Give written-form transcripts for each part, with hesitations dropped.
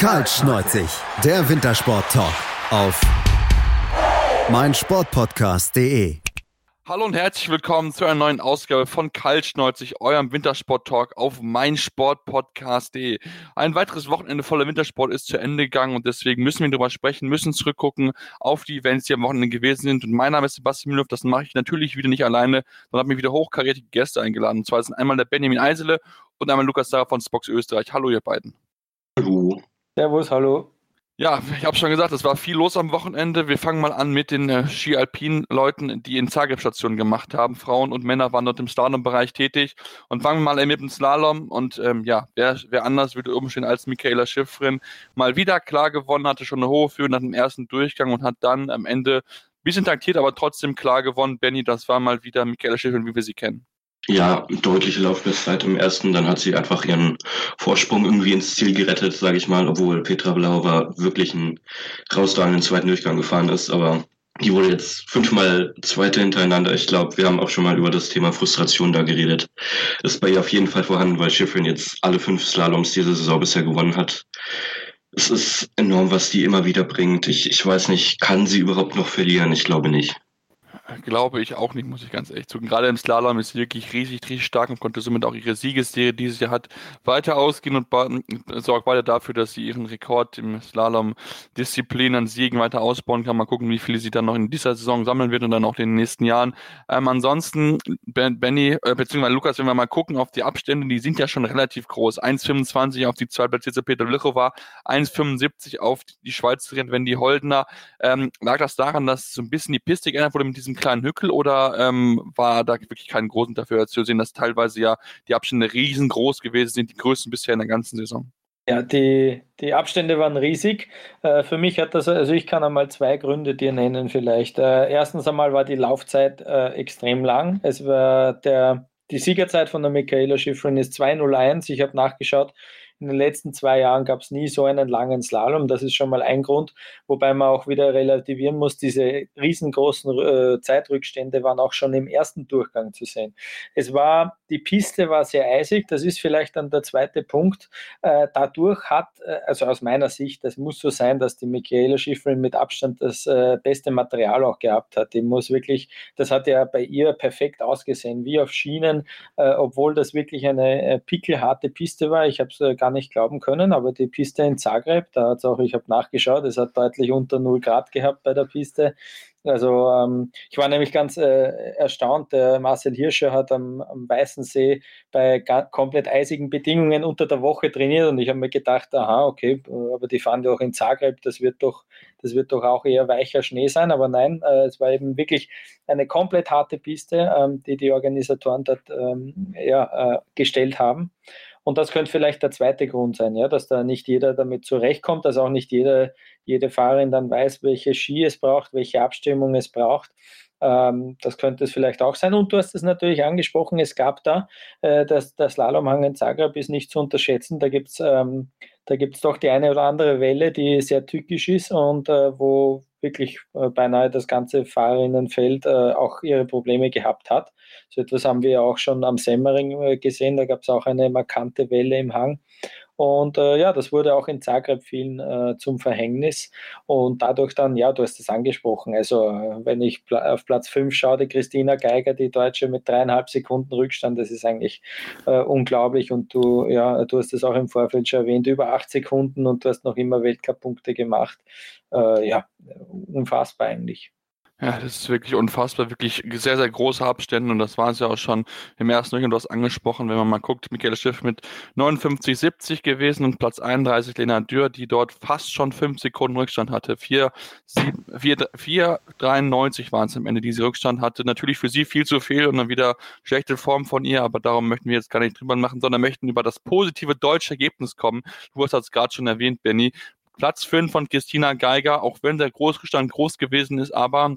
Karl Schneuzig, der Wintersport-Talk auf meinsportpodcast.de. Hallo und herzlich willkommen zu einer neuen Ausgabe von Karl Schneuzig, eurem Wintersport-Talk auf meinsportpodcast.de. Ein weiteres Wochenende voller Wintersport ist zu Ende gegangen und deswegen müssen wir darüber sprechen, müssen zurückgucken auf die Events, die am Wochenende gewesen sind. Und mein Name ist Sebastian Mühnhoff, das mache ich natürlich wieder nicht alleine, sondern habe mir wieder hochkarätige Gäste eingeladen. Und zwar sind einmal der Benjamin Eisele und einmal Lukas Sarah von Spox Österreich. Hallo ihr beiden. Hallo. Servus, hallo. Ja, ich habe schon gesagt, es war viel los am Wochenende. Wir fangen mal an mit den Ski-Alpin-Leuten, die in Zagreb Stationen gemacht haben. Frauen und Männer waren dort im Slalom-Bereich tätig. Und fangen wir mal mit dem Slalom. Und wer anders würde oben stehen als Michaela Schiffrin. Mal wieder klar gewonnen, hatte schon eine hohe Führung nach dem ersten Durchgang und hat dann am Ende ein bisschen taktiert, aber trotzdem klar gewonnen. Benni, das war mal wieder Michaela Schiffrin, wie wir sie kennen. Ja, deutliche Laufbestzeit im ersten, dann hat sie einfach ihren Vorsprung irgendwie ins Ziel gerettet, sage ich mal, obwohl Petra Blauwa wirklich einen rausragenden zweiten Durchgang gefahren ist, aber die wurde jetzt 5-mal Zweite hintereinander. Ich glaube, wir haben auch schon mal über das Thema Frustration da geredet. Das ist bei ihr auf jeden Fall vorhanden, weil Schiffrin jetzt alle 5 Slaloms diese Saison bisher gewonnen hat. Es ist enorm, was die immer wieder bringt. Ich weiß nicht, kann sie überhaupt noch verlieren? Ich glaube nicht. Glaube ich auch nicht, muss ich ganz ehrlich zugeben. Gerade im Slalom ist sie wirklich riesig, riesig stark und konnte somit auch ihre Siegesserie, die sie hat, weiter ausgehen und sorgt weiter dafür, dass sie ihren Rekord im Slalom-Disziplin an Siegen weiter ausbauen kann. Mal gucken, wie viele sie dann noch in dieser Saison sammeln wird und dann auch in den nächsten Jahren. Ansonsten, beziehungsweise Lukas, wenn wir mal gucken auf die Abstände, die sind ja schon relativ groß. 1,25 auf die zweitplatzierte Peter Lüchow war, 1,75 auf die Schweizerin Wendy Holdener. Lag das daran, dass so ein bisschen die Piste geändert wurde mit diesem kleinen Hückel oder war da wirklich keinen großen dafür zu sehen, dass teilweise ja die Abstände riesengroß gewesen sind, die größten bisher in der ganzen Saison? Ja, die Abstände waren riesig. Für mich hat das, also ich kann einmal 2 Gründe dir nennen vielleicht. Erstens einmal war die Laufzeit extrem lang. Es war die Siegerzeit von der Michaela Schiffrin ist 2:01. Ich habe nachgeschaut. In den letzten 2 Jahren gab es nie so einen langen Slalom, das ist schon mal ein Grund, wobei man auch wieder relativieren muss, diese riesengroßen Zeitrückstände waren auch schon im ersten Durchgang zu sehen. Die Piste war sehr eisig, das ist vielleicht dann der zweite Punkt. Dadurch hat, also aus meiner Sicht, das muss so sein, dass die Michaela Schiffrin mit Abstand das beste Material auch gehabt hat. Die muss wirklich, das hat ja bei ihr perfekt ausgesehen, wie auf Schienen, obwohl das wirklich eine pickelharte Piste war. Ich habe es gar nicht glauben können, aber die Piste in Zagreb, da hat es auch, ich habe nachgeschaut, es hat deutlich unter 0 Grad gehabt bei der Piste. Also ich war nämlich ganz erstaunt, der Marcel Hirscher hat am Weißensee bei komplett eisigen Bedingungen unter der Woche trainiert und ich habe mir gedacht, aha, okay, aber die fahren ja auch in Zagreb, das wird doch auch eher weicher Schnee sein, aber nein, es war eben wirklich eine komplett harte Piste, die Organisatoren dort gestellt haben. Und das könnte vielleicht der zweite Grund sein, ja, dass da nicht jeder damit zurechtkommt, dass auch nicht jede Fahrerin dann weiß, welche Ski es braucht, welche Abstimmung es braucht. Das könnte es vielleicht auch sein. Und du hast es natürlich angesprochen, es gab da, der Slalomhang in Zagreb ist nicht zu unterschätzen. Da gibt's doch die eine oder andere Welle, die sehr tückisch ist und wo wirklich beinahe das ganze Fahrerinnenfeld auch ihre Probleme gehabt hat. So etwas haben wir auch schon am Semmering gesehen, da gab es auch eine markante Welle im Hang. Und das wurde auch in Zagreb vielen zum Verhängnis und dadurch dann, ja, du hast es angesprochen, also wenn ich auf Platz 5 schaue, die Christina Geiger, die Deutsche mit 3,5 Sekunden Rückstand, das ist eigentlich unglaublich und du hast es auch im Vorfeld schon erwähnt, über 8 Sekunden und du hast noch immer Weltcup-Punkte gemacht, unfassbar eigentlich. Ja, das ist wirklich unfassbar, wirklich sehr, sehr große Abstände und das war es ja auch schon im ersten Durchgang, du hast angesprochen, wenn man mal guckt, Michaela Schiff mit 59,70 gewesen und Platz 31 Lena Dürr, die dort fast schon 5 Sekunden Rückstand hatte, 4,93 waren es am Ende, die sie Rückstand hatte, natürlich für sie viel zu viel und dann wieder schlechte Form von ihr, aber darum möchten wir jetzt gar nicht drüber machen, sondern möchten über das positive deutsche Ergebnis kommen, du hast es gerade schon erwähnt, Benni, Platz 5 von Christina Geiger, auch wenn der Großrückstand groß gewesen ist, aber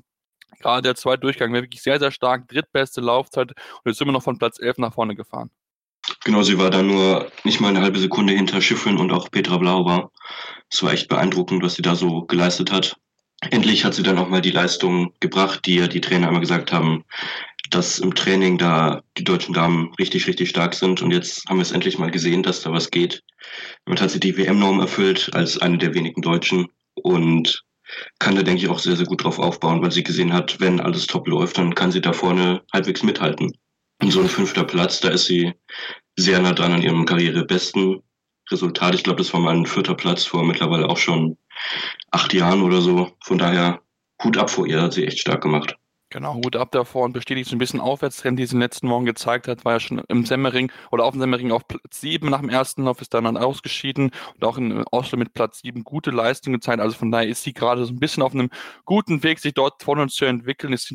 gerade der zweite Durchgang war wirklich sehr, sehr stark, drittbeste Laufzeit und ist immer noch von Platz 11 nach vorne gefahren. Genau, sie war da nur nicht mal eine halbe Sekunde hinter Schiffrin und auch Petra Blauwa. Es war echt beeindruckend, was sie da so geleistet hat. Endlich hat sie dann auch mal die Leistung gebracht, die ja die Trainer immer gesagt haben, dass im Training da die deutschen Damen richtig, richtig stark sind. Und jetzt haben wir es endlich mal gesehen, dass da was geht. Damit hat sie die WM-Norm erfüllt als eine der wenigen Deutschen und kann da, denke ich, auch sehr, sehr gut drauf aufbauen, weil sie gesehen hat, wenn alles top läuft, dann kann sie da vorne halbwegs mithalten. Und so ein 5. Platz, da ist sie sehr nah dran an ihrem karrierebesten Resultat. Ich glaube, das war mal ein 4. Platz vor mittlerweile auch schon 8 Jahren oder so. Von daher Hut ab vor ihr, hat sie echt stark gemacht. Genau, Hut ab davor und bestätigt so ein bisschen Aufwärtstrend, die sie in den letzten Wochen gezeigt hat, war ja schon im Semmering oder auf dem Semmering auf Platz 7 nach dem ersten Lauf, ist dann ausgeschieden und auch in Oslo mit Platz 7 gute Leistung gezeigt, also von daher ist sie gerade so ein bisschen auf einem guten Weg, sich dort vorne zu entwickeln, ist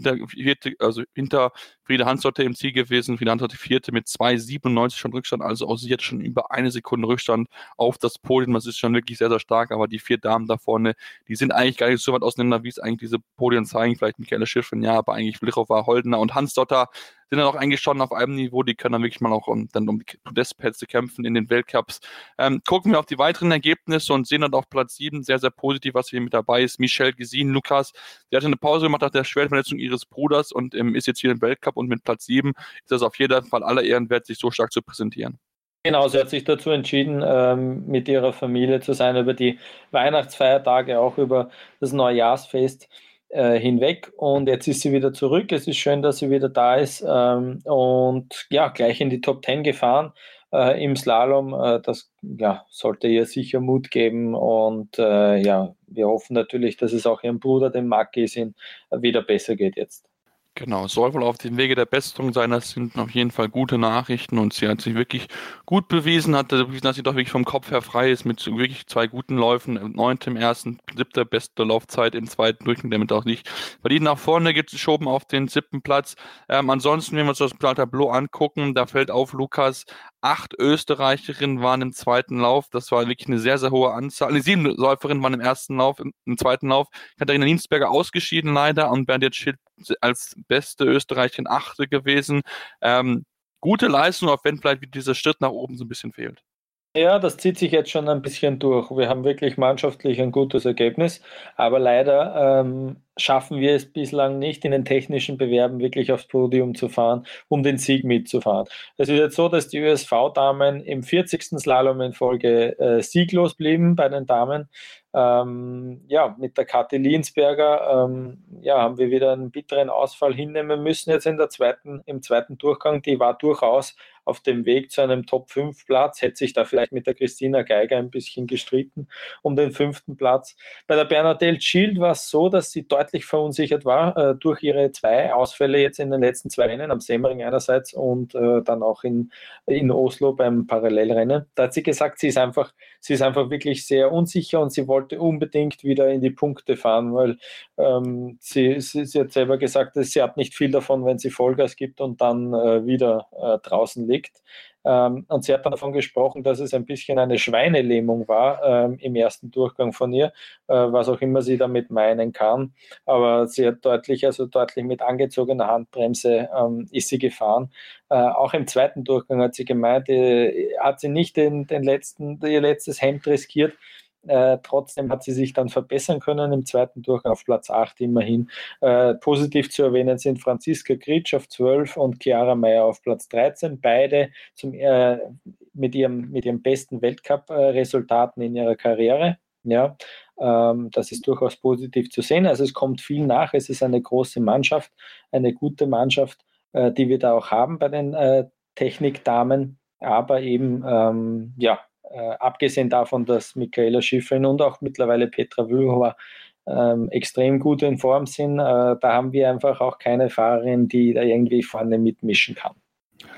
hinter Friede Hansdotter im Ziel gewesen, Friede Hansdotter 4. mit 2,97 schon Rückstand, also auch sie hat schon über 1 Sekunde Rückstand auf das Podium, das ist schon wirklich sehr, sehr stark, aber die 4 Damen da vorne, die sind eigentlich gar nicht so weit auseinander, wie es eigentlich diese Podien zeigen, vielleicht Michaela Schiffrin, ja, aber eigentlich Vlhova, Holdener und Hansdotter sind dann auch eingestanden auf einem Niveau, die können dann wirklich mal auch dann um die Podestplätze kämpfen in den Weltcups. Gucken wir auf die weiteren Ergebnisse und sehen dann auf Platz 7 sehr, sehr positiv, was hier mit dabei ist. Michelle Gesin, Lukas, sie hatte eine Pause gemacht nach der Schwerverletzung ihres Bruders und ist jetzt hier im Weltcup und mit Platz 7 ist das auf jeden Fall aller Ehren wert, sich so stark zu präsentieren. Genau, sie hat sich dazu entschieden, mit ihrer Familie zu sein, über die Weihnachtsfeiertage, auch über das Neujahrsfest hinweg, und jetzt ist sie wieder zurück. Es ist schön, dass sie wieder da ist und ja, gleich in die Top 10 gefahren im Slalom. Das ja, sollte ihr sicher Mut geben und ja, wir hoffen natürlich, dass es auch ihrem Bruder, dem Maki, wieder besser geht jetzt. Genau, soll wohl auf dem Wege der Besserung sein, das sind auf jeden Fall gute Nachrichten und sie hat sich wirklich gut bewiesen, hat dass sie doch wirklich vom Kopf her frei ist mit wirklich 2 guten Läufen, im 9. im 1., 7. beste Laufzeit, im 2. Durchgang, damit auch nicht verdient nach vorne geschoben auf den 7. Platz. Ansonsten, wenn wir uns das Tableau angucken, da fällt auf, Lukas, 8 Österreicherinnen waren im 2. Lauf, das war wirklich eine sehr, sehr hohe Anzahl. 7 Läuferinnen waren im 1. Lauf, im 2. Lauf. Katharina Liensberger ausgeschieden leider und Bernadette Schild als beste Österreicherin 8. gewesen. Gute Leistung, auch wenn vielleicht dieser Schritt nach oben so ein bisschen fehlt. Ja, das zieht sich jetzt schon ein bisschen durch. Wir haben wirklich mannschaftlich ein gutes Ergebnis, aber leider schaffen wir es bislang nicht, in den technischen Bewerben wirklich aufs Podium zu fahren, um den Sieg mitzufahren. Es ist jetzt so, dass die ÖSV-Damen im 40. Slalom in Folge sieglos blieben bei den Damen. Ja, mit der Kathi Liensberger ja, haben wir wieder einen bitteren Ausfall hinnehmen müssen jetzt im zweiten Durchgang. Die war durchaus auf dem Weg zu einem Top-5-Platz, hätte sich da vielleicht mit der Christina Geiger ein bisschen gestritten um den 5. Platz. Bei der Bernadette Schild war es so, dass sie deutlich verunsichert war durch ihre 2 Ausfälle jetzt in den letzten 2 Rennen, am Semmering einerseits und dann auch in Oslo beim Parallelrennen. Da hat sie gesagt, sie ist einfach wirklich sehr unsicher und sie wollte unbedingt wieder in die Punkte fahren, weil sie hat selber gesagt, dass sie hat nicht viel davon, wenn sie Vollgas gibt und dann wieder draußen liegt. Und sie hat dann davon gesprochen, dass es ein bisschen eine Schweinelähmung war im ersten Durchgang von ihr, was auch immer sie damit meinen kann. Aber sie hat deutlich mit angezogener Handbremse ist sie gefahren. Auch im 2. Durchgang hat sie gemeint, hat sie nicht ihr letztes Hemd riskiert. Trotzdem hat sie sich dann verbessern können im 2. Durchgang auf Platz 8 immerhin. Positiv zu erwähnen sind Franziska Gritsch auf 12 und Chiara Meyer auf Platz 13. Beide mit ihrem besten Weltcup-Resultaten in ihrer Karriere. Ja, das ist durchaus positiv zu sehen. Also es kommt viel nach. Es ist eine große Mannschaft, eine gute Mannschaft, die wir da auch haben bei den Technikdamen. Aber eben, ja, abgesehen davon, dass Michaela Schiffrin und auch mittlerweile Petra Blauwa extrem gut in Form sind, da haben wir einfach auch keine Fahrerin, die da irgendwie vorne mitmischen kann.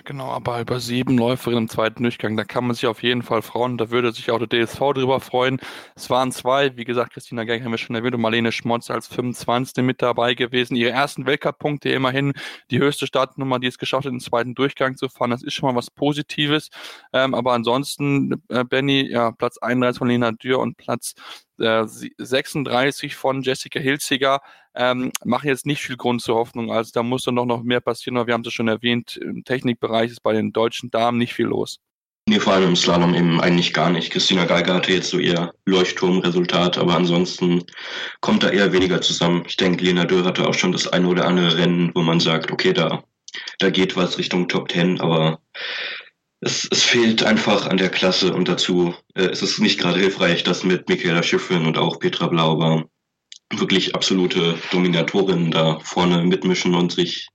Genau, aber über 7 Läuferinnen im 2. Durchgang, da kann man sich auf jeden Fall freuen, da würde sich auch der DSV drüber freuen. Es waren 2, wie gesagt, Christina Geiger haben wir schon erwähnt und Marlene Schmotz als 25. mit dabei gewesen. Ihre ersten Weltcup-Punkte immerhin, die höchste Startnummer, die es geschafft hat, im 2. Durchgang zu fahren, das ist schon mal was Positives. Aber ansonsten, Benny, ja, Platz 31 von Lena Dürr und Platz 36 von Jessica Hilziger machen jetzt nicht viel Grund zur Hoffnung. Also da muss dann noch mehr passieren, aber wir haben es ja schon erwähnt, im Technikbereich ist bei den deutschen Damen nicht viel los. Nee, vor allem im Slalom eben eigentlich gar nicht. Christina Geiger hatte jetzt so ihr Leuchtturmresultat, aber ansonsten kommt da eher weniger zusammen. Ich denke, Lena Dürr hatte auch schon das eine oder andere Rennen, wo man sagt, okay, da Da geht was Richtung Top 10, aber es fehlt einfach an der Klasse, und dazu es ist nicht gerade hilfreich, dass mit Michaela Schiffrin und auch Petra Blauwa wirklich absolute Dominatorinnen da vorne mitmischen und sich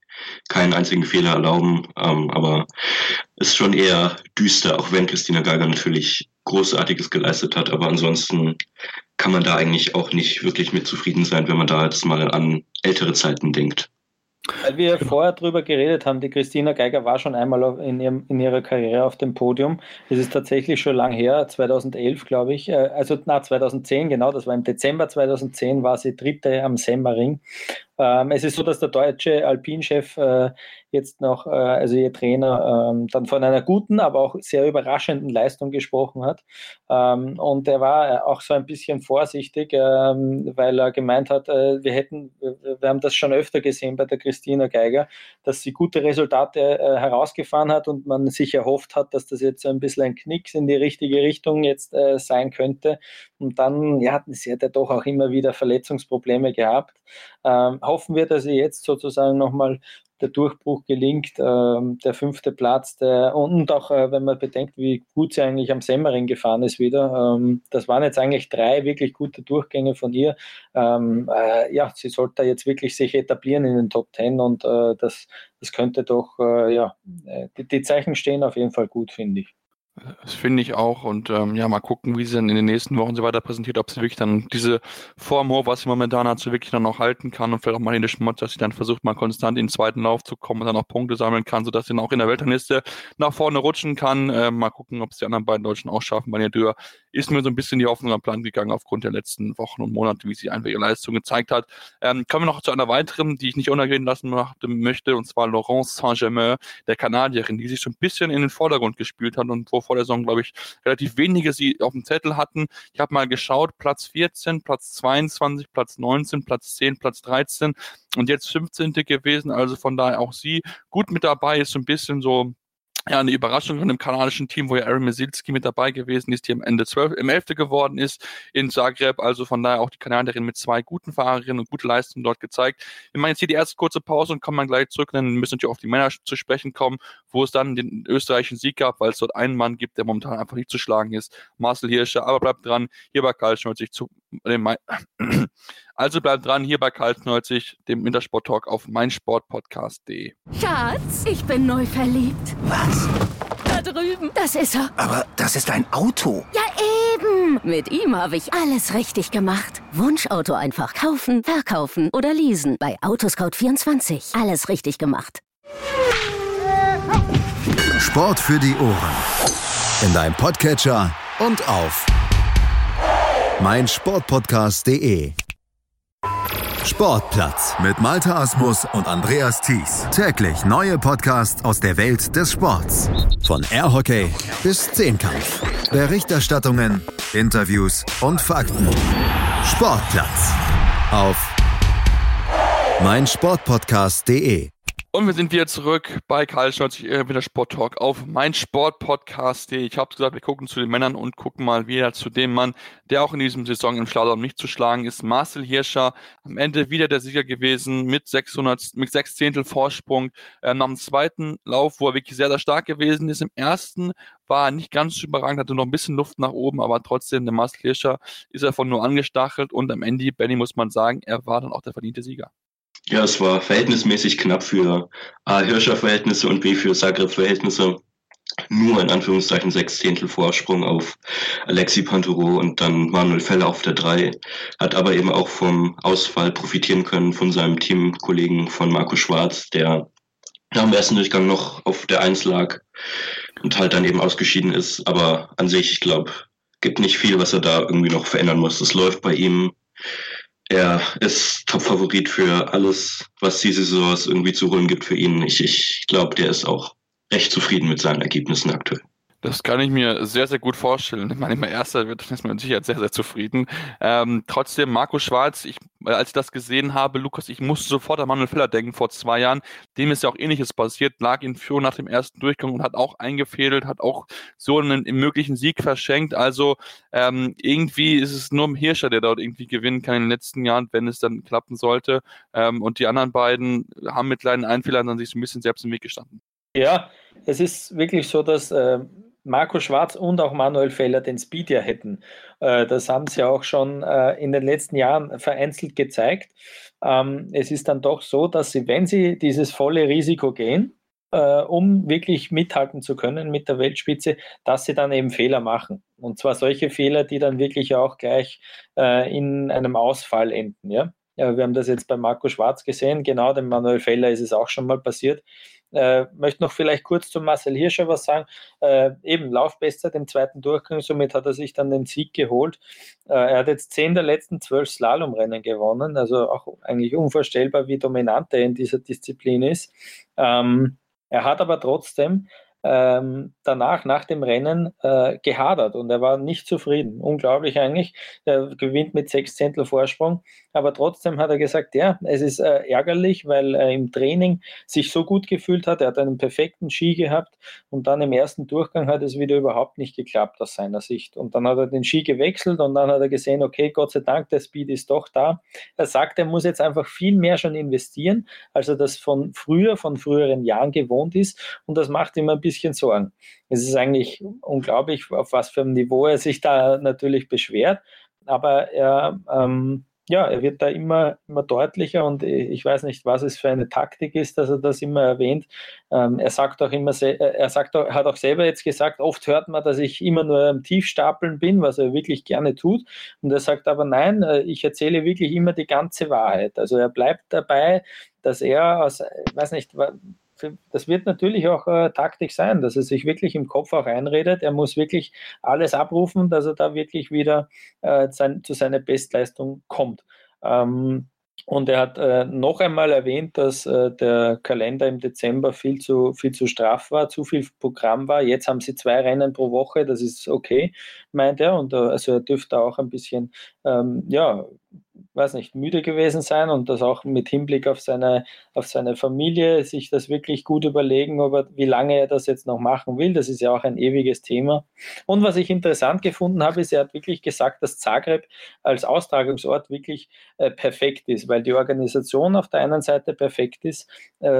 keinen einzigen Fehler erlauben. Aber es ist schon eher düster, auch wenn Christina Geiger natürlich Großartiges geleistet hat. Aber ansonsten kann man da eigentlich auch nicht wirklich mit zufrieden sein, wenn man da jetzt mal an ältere Zeiten denkt. Weil wir vorher drüber geredet haben, die Christina Geiger war schon einmal in ihrer Karriere auf dem Podium. Das ist tatsächlich schon lang her, 2011 glaube ich, 2010 genau, das war im Dezember 2010, war sie Dritte am Semmering. Es ist so, dass der deutsche Alpinchef jetzt noch, also ihr Trainer, dann von einer guten, aber auch sehr überraschenden Leistung gesprochen hat. Und er war auch so ein bisschen vorsichtig, weil er gemeint hat, wir haben das schon öfter gesehen bei der Christina Geiger, dass sie gute Resultate herausgefahren hat und man sich erhofft hat, dass das jetzt ein bisschen ein Knicks in die richtige Richtung jetzt sein könnte. Und dann, ja, sie hat ja doch auch immer wieder Verletzungsprobleme gehabt. Hoffen wir, dass sie jetzt sozusagen nochmal der Durchbruch gelingt, der 5. Platz, und auch wenn man bedenkt, wie gut sie eigentlich am Semmering gefahren ist wieder, das waren jetzt eigentlich 3 wirklich gute Durchgänge von ihr, ja, sie sollte jetzt wirklich sich etablieren in den Top 10 und das könnte doch, ja, die Zeichen stehen auf jeden Fall gut, finde ich. Das finde ich auch, und ja, mal gucken, wie sie dann in den nächsten Wochen so weiter präsentiert, ob sie wirklich dann diese Form, was sie momentan hat, so wirklich dann auch halten kann und vielleicht auch mal in der Schmutz, dass sie dann versucht, mal konstant in den zweiten Lauf zu kommen und dann auch Punkte sammeln kann, sodass sie dann auch in der Weltrangliste nach vorne rutschen kann. Mal gucken, ob es die anderen beiden Deutschen auch schaffen. Bei der Dürr ist mir so ein bisschen die Hoffnung am Plan gegangen aufgrund der letzten Wochen und Monate, wie sie einfach ihre Leistung gezeigt hat. Kommen wir noch zu einer weiteren, die ich nicht unerwähnt lassen möchte, und zwar Laurence Saint-Germain, der Kanadierin, die sich so ein bisschen in den Vordergrund gespielt hat und wo vor der Saison, glaube ich, relativ wenige sie auf dem Zettel hatten. Ich habe mal geschaut, Platz 14, Platz 22, Platz 19, Platz 10, Platz 13 und jetzt 15. gewesen, also von daher auch sie gut mit dabei, ist so ein bisschen so, ja, eine Überraschung von dem kanadischen Team, wo ja Aaron Mesilski mit dabei gewesen ist, die am Ende 11. geworden ist in Zagreb, also von daher auch die Kanadierin mit 2 guten Fahrerinnen und gute Leistungen dort gezeigt. Wir machen jetzt hier die erste kurze Pause und kommen dann gleich zurück, dann müssen natürlich auf die Männer zu sprechen kommen, wo es dann den österreichischen Sieg gab, weil es dort einen Mann gibt, der momentan einfach nicht zu schlagen ist, Marcel Hirscher, aber bleibt dran, hier bei Karl Schneuzig dem Intersport-Talk auf meinsportpodcast.de. Schatz, ich bin neu verliebt. Was? Da drüben. Das ist er. Aber das ist ein Auto. Ja, eben. Mit ihm habe ich alles richtig gemacht. Wunschauto einfach kaufen, verkaufen oder leasen. Bei Autoscout24. Alles richtig gemacht. Sport für die Ohren. In deinem Podcatcher und auf meinsportpodcast.de. Sportplatz mit Malta Asmus und Andreas Thies. Täglich neue Podcasts aus der Welt des Sports. Von Airhockey bis Zehnkampf. Berichterstattungen, Interviews und Fakten. Sportplatz auf meinsportpodcast.de. Und wir sind wieder zurück bei Karl Schneuzig, wieder Sport-Talk auf meinsportpodcast.de. Ich habe gesagt, wir gucken zu den Männern und gucken mal wieder zu dem Mann, der auch in diesem Saison im Slalom nicht zu schlagen ist. Marcel Hirscher, am Ende wieder der Sieger gewesen mit 6 Zehntel Vorsprung. Nach dem zweiten Lauf, wo er wirklich sehr, sehr stark gewesen ist, im ersten war nicht ganz überragend, hatte noch ein bisschen Luft nach oben, aber trotzdem, der Marcel Hirscher ist davon nur angestachelt und am Ende, Benny, muss man sagen, er war dann auch der verdiente Sieger. Ja, es war verhältnismäßig knapp für A. Hirscher-Verhältnisse und B. für Zagreb-Verhältnisse. Nur in Anführungszeichen 6 Zehntel Vorsprung auf Alexis Pinturault und dann Manuel Feller auf der 3. Hat aber eben auch vom Ausfall profitieren können von seinem Teamkollegen von Marco Schwarz, der nach dem ersten Durchgang noch auf der 1 lag und halt dann eben ausgeschieden ist. Aber an sich, ich glaube, gibt nicht viel, was er da irgendwie noch verändern muss. Das läuft bei ihm. Er ist Top-Favorit für alles, was diese Saison irgendwie zu holen gibt für ihn. Ich glaube, der ist auch recht zufrieden mit seinen Ergebnissen aktuell. Das kann ich mir sehr, sehr gut vorstellen. Ich meine, immer Erster wird das mit Sicherheit sehr, sehr zufrieden. Trotzdem, Marco Schwarz, als ich das gesehen habe, Lukas, ich musste sofort an Manuel Feller denken vor 2 Jahren. Dem ist ja auch Ähnliches passiert, lag in Führung nach dem ersten Durchgang und hat auch eingefädelt, hat auch so einen möglichen Sieg verschenkt. Also irgendwie ist es nur ein Hirscher, der dort irgendwie gewinnen kann in den letzten Jahren, wenn es dann klappen sollte. Und die anderen beiden haben mit kleinen Einfehlern dann sich so ein bisschen selbst im Weg gestanden. Ja, es ist wirklich so, dass Marco Schwarz und auch Manuel Feller den Speed ja hätten. Das haben sie auch schon in den letzten Jahren vereinzelt gezeigt. Es ist dann doch so, dass sie, wenn sie dieses volle Risiko gehen, um wirklich mithalten zu können mit der Weltspitze, dass sie dann eben Fehler machen. Und zwar solche Fehler, die dann wirklich auch gleich in einem Ausfall enden. Ja? Ja, wir haben das jetzt bei Marco Schwarz gesehen, genau, dem Manuel Feller ist es auch schon mal passiert. Möchte noch vielleicht kurz zu Marcel Hirscher was sagen. Eben Laufbestzeit im zweiten Durchgang, somit hat er sich dann den Sieg geholt. Er hat jetzt 10 der letzten 12 Slalomrennen gewonnen, also auch eigentlich unvorstellbar, wie dominant er in dieser Disziplin ist. Er hat aber trotzdem danach, nach dem Rennen, gehadert und er war nicht zufrieden. Unglaublich eigentlich. Er gewinnt mit 6 Zehntel Vorsprung, aber trotzdem hat er gesagt, ja, es ist ärgerlich, weil er im Training sich so gut gefühlt hat. Er hat einen perfekten Ski gehabt und dann im ersten Durchgang hat es wieder überhaupt nicht geklappt aus seiner Sicht. Und dann hat er den Ski gewechselt und dann hat er gesehen, okay, Gott sei Dank, der Speed ist doch da. Er sagt, er muss jetzt einfach viel mehr schon investieren, als er das von früheren Jahren gewohnt ist, und das macht ihm ein bisschen Sorgen. Es ist eigentlich unglaublich, auf was für einem Niveau er sich da natürlich beschwert, aber er wird da immer deutlicher und ich weiß nicht, was es für eine Taktik ist, dass er das immer erwähnt. Er hat auch selber jetzt gesagt, oft hört man, dass ich immer nur am Tiefstapeln bin, was er wirklich gerne tut, und er sagt aber nein, ich erzähle wirklich immer die ganze Wahrheit. Also er bleibt dabei, dass er das wird natürlich auch Taktik sein, dass er sich wirklich im Kopf auch einredet. Er muss wirklich alles abrufen, dass er da wirklich wieder zu seiner Bestleistung kommt. Und er hat noch einmal erwähnt, dass der Kalender im Dezember viel zu straff war, zu viel Programm war. Jetzt haben sie 2 Rennen pro Woche, das ist okay, meint er. Und also er dürfte auch ein bisschen, müde gewesen sein und das auch mit Hinblick auf seine Familie, sich das wirklich gut überlegen, wie lange er das jetzt noch machen will. Das ist ja auch ein ewiges Thema. Und was ich interessant gefunden habe, ist, er hat wirklich gesagt, dass Zagreb als Austragungsort wirklich perfekt ist, weil die Organisation auf der einen Seite perfekt ist,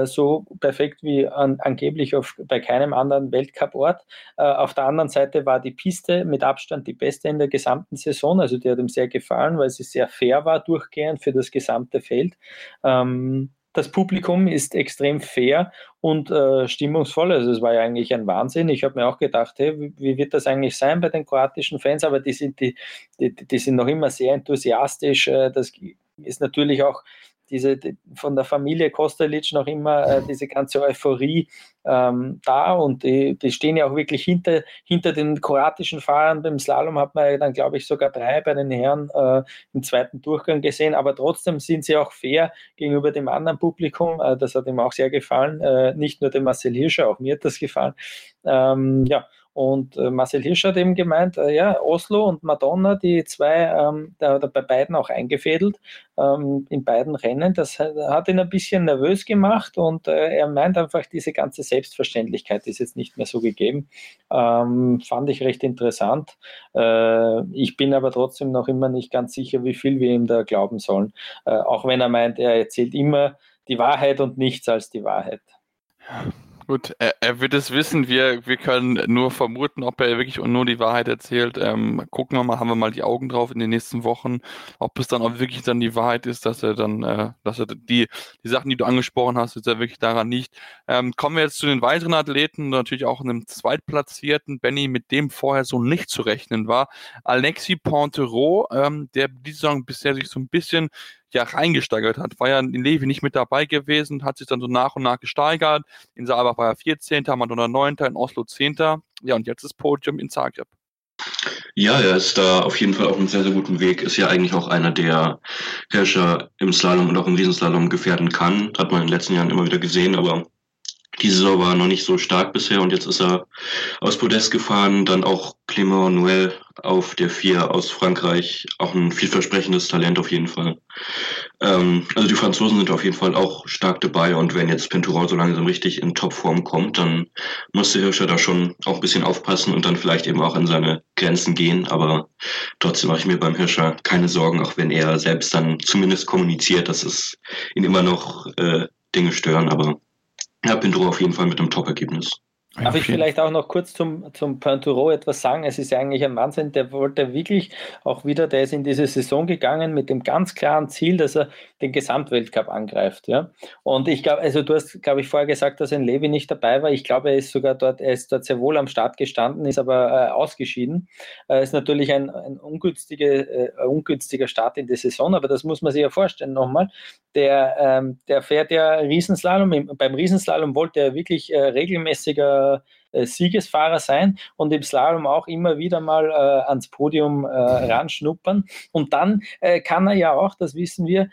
so perfekt wie angeblich bei keinem anderen Weltcup-Ort. Auf der anderen Seite war die Piste mit Abstand die beste in der gesamten Saison, also die hat ihm sehr gefallen, weil sie sehr fair war, durchgehend für das gesamte Feld. Das Publikum ist extrem fair und stimmungsvoll. Also es war ja eigentlich ein Wahnsinn. Ich habe mir auch gedacht, hey, wie wird das eigentlich sein bei den kroatischen Fans? Aber die sind noch immer sehr enthusiastisch. Das ist natürlich auch von der Familie Kostelic noch immer diese ganze Euphorie da, und die stehen ja auch wirklich hinter den kroatischen Fahrern. Beim Slalom hat man ja dann, glaube ich, sogar 3 bei den Herren im zweiten Durchgang gesehen, aber trotzdem sind sie auch fair gegenüber dem anderen Publikum. Das hat ihm auch sehr gefallen, nicht nur dem Marcel Hirscher, auch mir hat das gefallen. Und Marcel Hirscher hat eben gemeint, Oslo und Madonna, die 2, da bei beiden auch eingefädelt, in beiden Rennen. Das hat ihn ein bisschen nervös gemacht und er meint einfach, diese ganze Selbstverständlichkeit ist jetzt nicht mehr so gegeben. Fand ich recht interessant. Ich bin aber trotzdem noch immer nicht ganz sicher, wie viel wir ihm da glauben sollen. Auch wenn er meint, er erzählt immer die Wahrheit und nichts als die Wahrheit. Ja. Gut, er wird es wissen. Wir können nur vermuten, ob er wirklich nur die Wahrheit erzählt. Gucken wir mal, haben wir mal die Augen drauf in den nächsten Wochen, ob es dann auch wirklich dann die Wahrheit ist, dass er dann, dass er die Sachen, die du angesprochen hast, jetzt er wirklich daran liegt. Kommen wir jetzt zu den weiteren Athleten, natürlich auch einem Zweitplatzierten, Benny, mit dem vorher so nicht zu rechnen war. Alexis Pinturault, der die Saison bisher sich so ein bisschen reingesteigert hat, war ja in Levi nicht mit dabei gewesen, hat sich dann so nach und nach gesteigert. In Saalbach war er 14., Madonna 9., in Oslo 10. Ja, und jetzt das Podium in Zagreb. Ja, er ist da auf jeden Fall auf einem sehr, sehr guten Weg. Ist ja eigentlich auch einer, der Hirscher im Slalom und auch im Riesenslalom gefährden kann. Hat man in den letzten Jahren immer wieder gesehen, aber Die Saison war noch nicht so stark bisher und jetzt ist er aus Podest gefahren. Dann auch Clément Noël auf der 4 aus Frankreich. Auch ein vielversprechendes Talent auf jeden Fall. Also die Franzosen sind auf jeden Fall auch stark dabei. Und wenn jetzt Pinturault so langsam richtig in Topform kommt, dann muss der Hirscher da schon auch ein bisschen aufpassen und dann vielleicht eben auch an seine Grenzen gehen. Aber trotzdem mache ich mir beim Hirscher keine Sorgen, auch wenn er selbst dann zumindest kommuniziert, dass es ihn immer noch Dinge stören, aber ja, Pinturault auf jeden Fall mit einem Top-Ergebnis. Darf ich vielleicht auch noch kurz zum Pinturault etwas sagen? Es ist ja eigentlich ein Wahnsinn, der wollte wirklich auch wieder, der ist in diese Saison gegangen mit dem ganz klaren Ziel, dass er den Gesamtweltcup angreift. Ja? Und ich glaube, also du hast, glaube ich, vorher gesagt, dass ein Levi nicht dabei war. Ich glaube, er ist sogar dort, er ist dort sehr wohl am Start gestanden, ist aber ausgeschieden. Ist natürlich ein ungünstiger Start in die Saison, aber das muss man sich ja vorstellen nochmal. Der fährt ja Riesenslalom. Beim Riesenslalom wollte er wirklich regelmäßiger Siegesfahrer sein und im Slalom auch immer wieder mal ans Podium ranschnuppern. Und dann kann er ja auch, das wissen wir,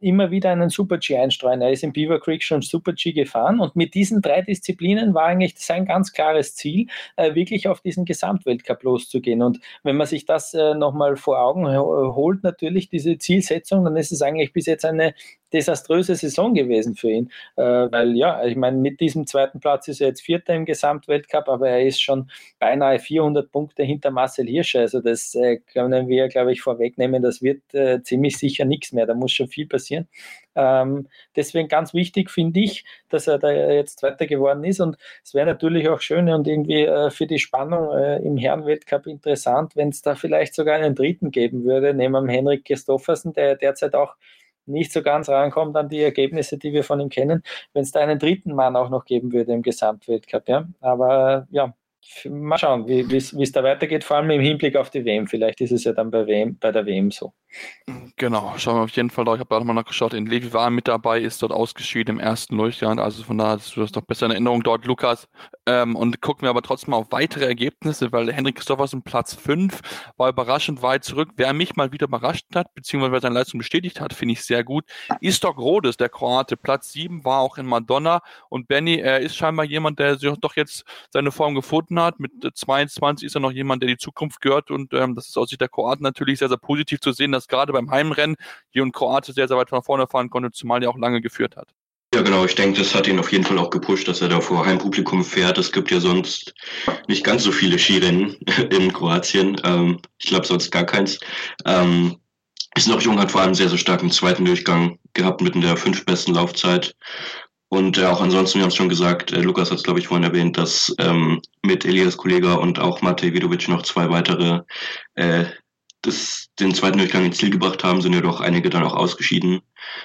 immer wieder einen Super-G einstreuen. Er ist im Beaver Creek schon Super-G gefahren und mit diesen 3 Disziplinen war eigentlich sein ganz klares Ziel, wirklich auf diesen Gesamtweltcup loszugehen. Und wenn man sich das nochmal vor Augen holt, natürlich diese Zielsetzung, dann ist es eigentlich bis jetzt eine desaströse Saison gewesen für ihn, weil ja, ich meine, mit diesem 2. Platz ist er jetzt 4. im Gesamtweltcup, aber er ist schon beinahe 400 Punkte hinter Marcel Hirscher, also das können wir, glaube ich, vorwegnehmen, das wird ziemlich sicher nichts mehr, da muss schon viel passieren. Deswegen ganz wichtig, finde ich, dass er da jetzt Zweiter geworden ist und es wäre natürlich auch schön und irgendwie für die Spannung im Herrenweltcup interessant, wenn es da vielleicht sogar einen Dritten geben würde, neben Henrik Kristoffersen, der derzeit auch nicht so ganz rankommt an die Ergebnisse, die wir von ihm kennen, wenn es da einen dritten Mann auch noch geben würde im Gesamtweltcup. Ja? Aber ja, mal schauen, wie es da weitergeht, vor allem im Hinblick auf die WM. Vielleicht ist es ja dann bei der WM so. Genau, schauen wir auf jeden Fall. Ich habe da nochmal nachgeschaut. In Levi war mit dabei, ist dort ausgeschieden im ersten Durchgang. Also von daher hast du das doch besser in Erinnerung dort, Lukas. Und gucken wir aber trotzdem mal auf weitere Ergebnisse, weil Henrik Kristoffersen Platz 5 war überraschend weit zurück. Wer mich mal wieder überrascht hat, beziehungsweise seine Leistung bestätigt hat, finde ich sehr gut. Istok Rodes, der Kroate, Platz 7 war auch in Madonna. Und Benny ist scheinbar jemand, der sich doch jetzt seine Form gefunden hat. Mit 22 ist er noch jemand, der die Zukunft gehört. Und das ist aus Sicht der Kroaten natürlich sehr, sehr positiv zu sehen, dass gerade beim Heimrennen Jürgen Kroate sehr, sehr weit von vorne fahren konnte, zumal er auch lange geführt hat. Ja genau, ich denke, das hat ihn auf jeden Fall auch gepusht, dass er da vor Heimpublikum fährt. Es gibt ja sonst nicht ganz so viele Skirennen in Kroatien. Ich glaube sonst gar keins. Ist noch jung, hat vor allem sehr, sehr stark im zweiten Durchgang gehabt mit der 5. besten Laufzeit. Und auch ansonsten, wir haben es schon gesagt, Lukas hat es, glaube ich, vorhin erwähnt, dass mit Elias Kolega und auch Matej Vidovic noch 2 weitere den zweiten Durchgang ins Ziel gebracht haben, sind ja doch einige dann auch ausgeschieden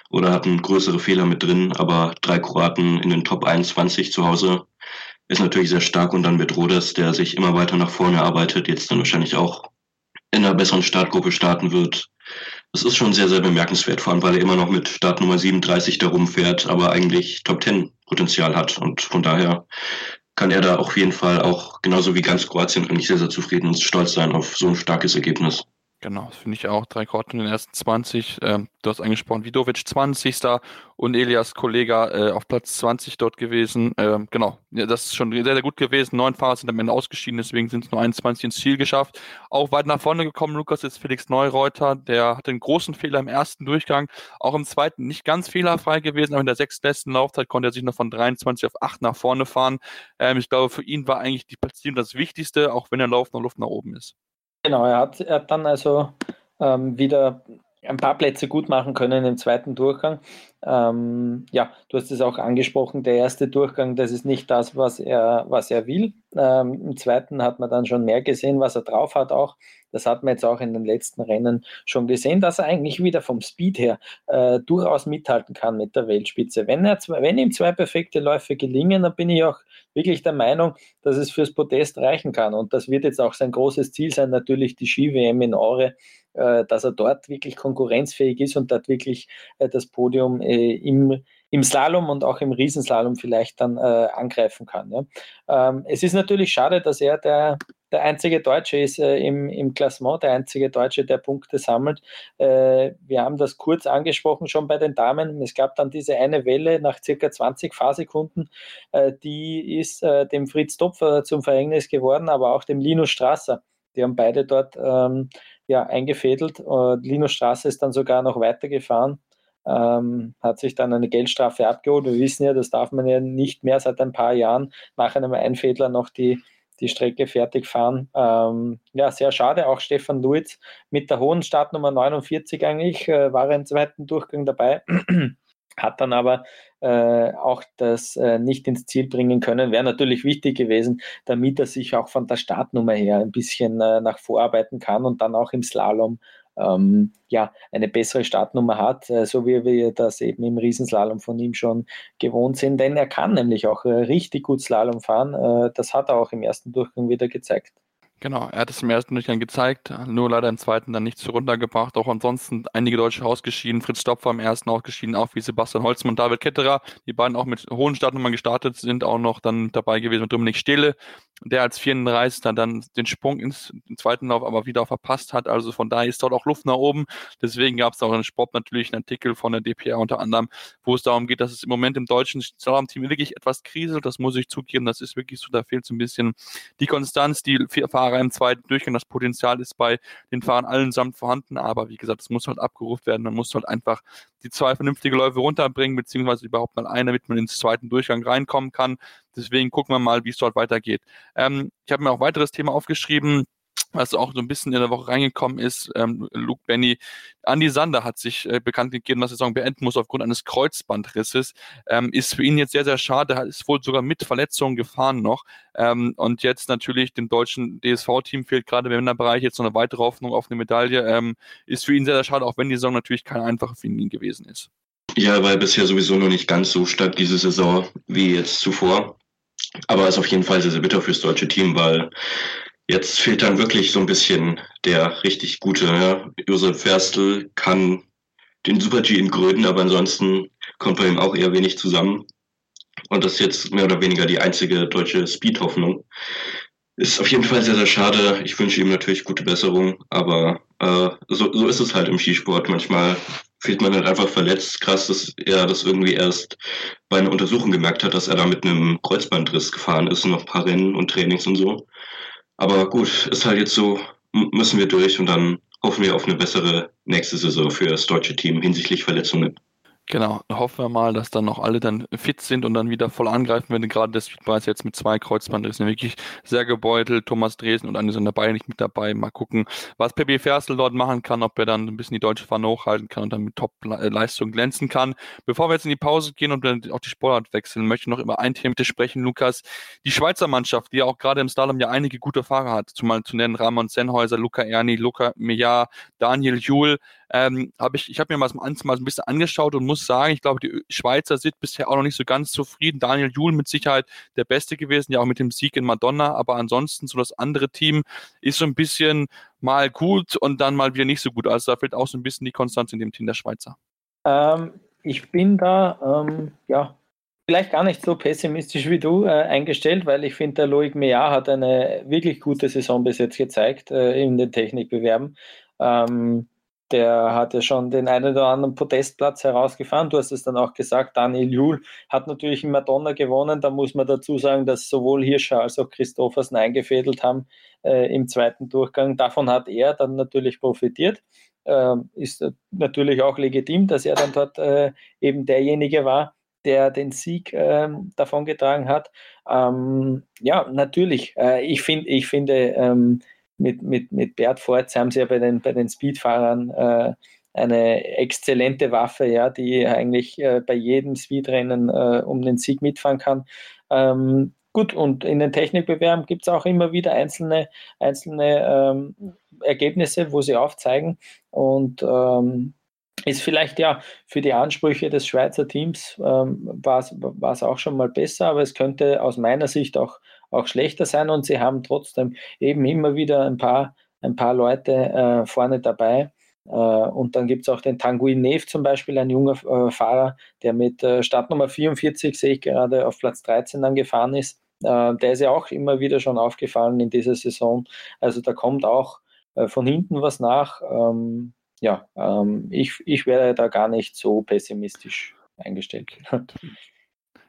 oder hatten größere Fehler mit drin, aber 3 Kroaten in den Top 21 zu Hause ist natürlich sehr stark und dann mit Rodas, der sich immer weiter nach vorne arbeitet, jetzt dann wahrscheinlich auch in einer besseren Startgruppe starten wird. Das ist schon sehr, sehr bemerkenswert, vor allem weil er immer noch mit Startnummer 37 da rumfährt, aber eigentlich Top 10 Potenzial hat und von daher kann er da auf jeden Fall auch, genauso wie ganz Kroatien, eigentlich sehr, sehr zufrieden und stolz sein auf so ein starkes Ergebnis. Genau, das finde ich auch. 3 Kroaten in den ersten 20. Du hast angesprochen, Vidovic 20. und Elias Kolega auf Platz 20 dort gewesen. Genau, ja, das ist schon sehr, sehr gut gewesen. 9 Fahrer sind am Ende ausgeschieden, deswegen sind es nur 21 ins Ziel geschafft. Auch weit nach vorne gekommen, Lukas, ist Felix Neureuter. Der hatte einen großen Fehler im ersten Durchgang. Auch im zweiten nicht ganz fehlerfrei gewesen, aber in der 6. besten Laufzeit konnte er sich noch von 23 auf 8 nach vorne fahren. Ich glaube, für ihn war eigentlich die Platzierung das Wichtigste, auch wenn der Lauf noch Luft nach oben ist. Genau, er hat dann also wieder ein paar Plätze gut machen können im zweiten Durchgang. Ja, du hast es auch angesprochen, der erste Durchgang, das ist nicht das, was er will. Im zweiten hat man dann schon mehr gesehen, was er drauf hat auch. Das hat man jetzt auch in den letzten Rennen schon gesehen, dass er eigentlich wieder vom Speed her durchaus mithalten kann mit der Weltspitze. Wenn ihm 2 perfekte Läufe gelingen, dann bin ich auch wirklich der Meinung, dass es fürs Podest reichen kann. Und das wird jetzt auch sein großes Ziel sein, natürlich die Ski-WM in Aure, dass er dort wirklich konkurrenzfähig ist und dort wirklich das Podium im im Slalom und auch im Riesenslalom vielleicht dann angreifen kann. Ja. Es ist natürlich schade, dass er der einzige Deutsche ist im Klassement, der einzige Deutsche, der Punkte sammelt. Wir haben das kurz angesprochen schon bei den Damen. Es gab dann diese eine Welle nach circa 20 Fahrsekunden, die ist dem Fritz Dopfer zum Verhängnis geworden, aber auch dem Linus Strasser. Die haben beide dort eingefädelt. Linus Strasser ist dann sogar noch weitergefahren, hat sich dann eine Geldstrafe abgeholt. Wir wissen ja, das darf man ja nicht mehr seit ein paar Jahren nach einem Einfädler noch die Strecke fertig fahren. Sehr schade, auch Stefan Luiz mit der hohen Startnummer 49 eigentlich, war er im zweiten Durchgang dabei, hat dann aber auch das nicht ins Ziel bringen können. Wäre natürlich wichtig gewesen, damit er sich auch von der Startnummer her ein bisschen nach vorarbeiten kann und dann auch im Slalom eine bessere Startnummer hat, so wie wir das eben im Riesenslalom von ihm schon gewohnt sind, denn er kann nämlich auch richtig gut Slalom fahren, das hat er auch im ersten Durchgang wieder gezeigt. Genau, er hat es im ersten Durchgang gezeigt, nur leider im zweiten dann nichts runtergebracht, auch ansonsten einige Deutsche ausgeschieden, Fritz Dopfer im ersten auch geschieden, auch wie Sebastian Holzmann und David Ketterer, die beiden auch mit hohen Startnummern gestartet sind, auch noch dann dabei gewesen mit Dominik Stehle, der als 34. dann den Sprung ins zweiten Lauf aber wieder verpasst hat, also von daher ist dort auch Luft nach oben, deswegen gab es auch im Sport natürlich einen Artikel von der dpa unter anderem, wo es darum geht, dass es im Moment im deutschen Slalom-Team wirklich etwas kriselt, das muss ich zugeben, das ist wirklich so, da fehlt so ein bisschen die Konstanz, die Fahrer im zweiten Durchgang, das Potenzial ist bei den Fahrern allesamt vorhanden, aber wie gesagt, es muss halt abgerufen werden, man muss halt einfach die zwei vernünftige Läufe runterbringen, beziehungsweise überhaupt mal eine, damit man ins zweiten Durchgang reinkommen kann, deswegen gucken wir mal, wie es dort weitergeht. Ich habe mir auch weiteres Thema aufgeschrieben, was auch so ein bisschen in der Woche reingekommen ist. Luke Benny, Andy Sander hat sich bekannt gegeben, dass er die Saison beenden muss aufgrund eines Kreuzbandrisses. Ist für ihn jetzt sehr, sehr schade. Ist wohl sogar mit Verletzungen gefahren noch. Und jetzt natürlich dem deutschen DSV-Team fehlt gerade im Männerbereich jetzt noch eine weitere Hoffnung auf eine Medaille. Ist für ihn sehr, sehr schade, auch wenn die Saison natürlich keine einfache für ihn gewesen ist. Ja, weil bisher sowieso noch nicht ganz so stark diese Saison wie jetzt zuvor. Aber es ist auf jeden Fall sehr, sehr bitter fürs deutsche Team, weil jetzt fehlt dann wirklich so ein bisschen der richtig gute. Ja. Josef Ferstl kann den Super-G in Gröden, aber ansonsten kommt bei ihm auch eher wenig zusammen. Und das ist jetzt mehr oder weniger die einzige deutsche Speed-Hoffnung. Ist auf jeden Fall sehr, sehr schade. Ich wünsche ihm natürlich gute Besserung, aber so ist es halt im Skisport. Manchmal fehlt man halt einfach verletzt. Krass, dass er das irgendwie erst bei einer Untersuchung gemerkt hat, dass er da mit einem Kreuzbandriss gefahren ist und noch ein paar Rennen und Trainings und so. Aber gut, ist halt jetzt so, müssen wir durch und dann hoffen wir auf eine bessere nächste Saison für das deutsche Team hinsichtlich Verletzungen. Genau, hoffen wir mal, dass dann noch alle dann fit sind und dann wieder voll angreifen werden. Gerade der Südpreis jetzt mit 2 Kreuzbandrissen wirklich sehr gebeutelt. Thomas Dresen und Andi sind dabei, nicht mit dabei. Mal gucken, was Pepe Ferstl dort machen kann, ob er dann ein bisschen die deutsche Fahne hochhalten kann und dann mit Top-Leistung glänzen kann. Bevor wir jetzt in die Pause gehen und dann auch die Sportart wechseln, möchte ich noch über ein Thema sprechen, Lukas. Die Schweizer Mannschaft, die ja auch gerade im Slalom ja einige gute Fahrer hat, zumal zu nennen Ramon Sennhäuser, Luca Erni, Luca Mejar, Daniel Juhl. Ich habe mir mal so ein bisschen angeschaut und muss sagen, ich glaube, die Schweizer sind bisher auch noch nicht so ganz zufrieden. Daniel Juhl mit Sicherheit der Beste gewesen, ja auch mit dem Sieg in Madonna, aber ansonsten so das andere Team ist so ein bisschen mal gut und dann mal wieder nicht so gut. Also da fehlt auch so ein bisschen die Konstanz in dem Team der Schweizer. Ich bin da, vielleicht gar nicht so pessimistisch wie du eingestellt, weil ich finde, der Loic Meillard hat eine wirklich gute Saison bis jetzt gezeigt in den Technikbewerben. Der hat ja schon den einen oder anderen Podestplatz herausgefahren. Du hast es dann auch gesagt, Daniel Juhl hat natürlich in Madonna gewonnen. Da muss man dazu sagen, dass sowohl Hirscher als auch Kristoffersen eingefädelt haben im zweiten Durchgang. Davon hat er dann natürlich profitiert. Ist natürlich auch legitim, dass er dann dort eben derjenige war, der den Sieg davongetragen hat. Natürlich. Ich finde... Mit Bert Forz haben sie ja bei den Speedfahrern eine exzellente Waffe, ja, die eigentlich bei jedem Speedrennen um den Sieg mitfahren kann. Gut, und in den Technikbewerben gibt es auch immer wieder einzelne Ergebnisse, wo sie aufzeigen. Und ist vielleicht ja für die Ansprüche des Schweizer Teams war es auch schon mal besser, aber es könnte aus meiner Sicht auch schlechter sein und sie haben trotzdem eben immer wieder ein paar Leute vorne dabei, Und dann gibt es auch den Tanguin Neff zum Beispiel, ein junger Fahrer, der mit Startnummer 44, sehe ich gerade, auf Platz 13 dann gefahren ist. Der ist ja auch immer wieder schon aufgefallen in dieser Saison. Also da kommt auch von hinten was nach. Ich wäre da gar nicht so pessimistisch eingestellt.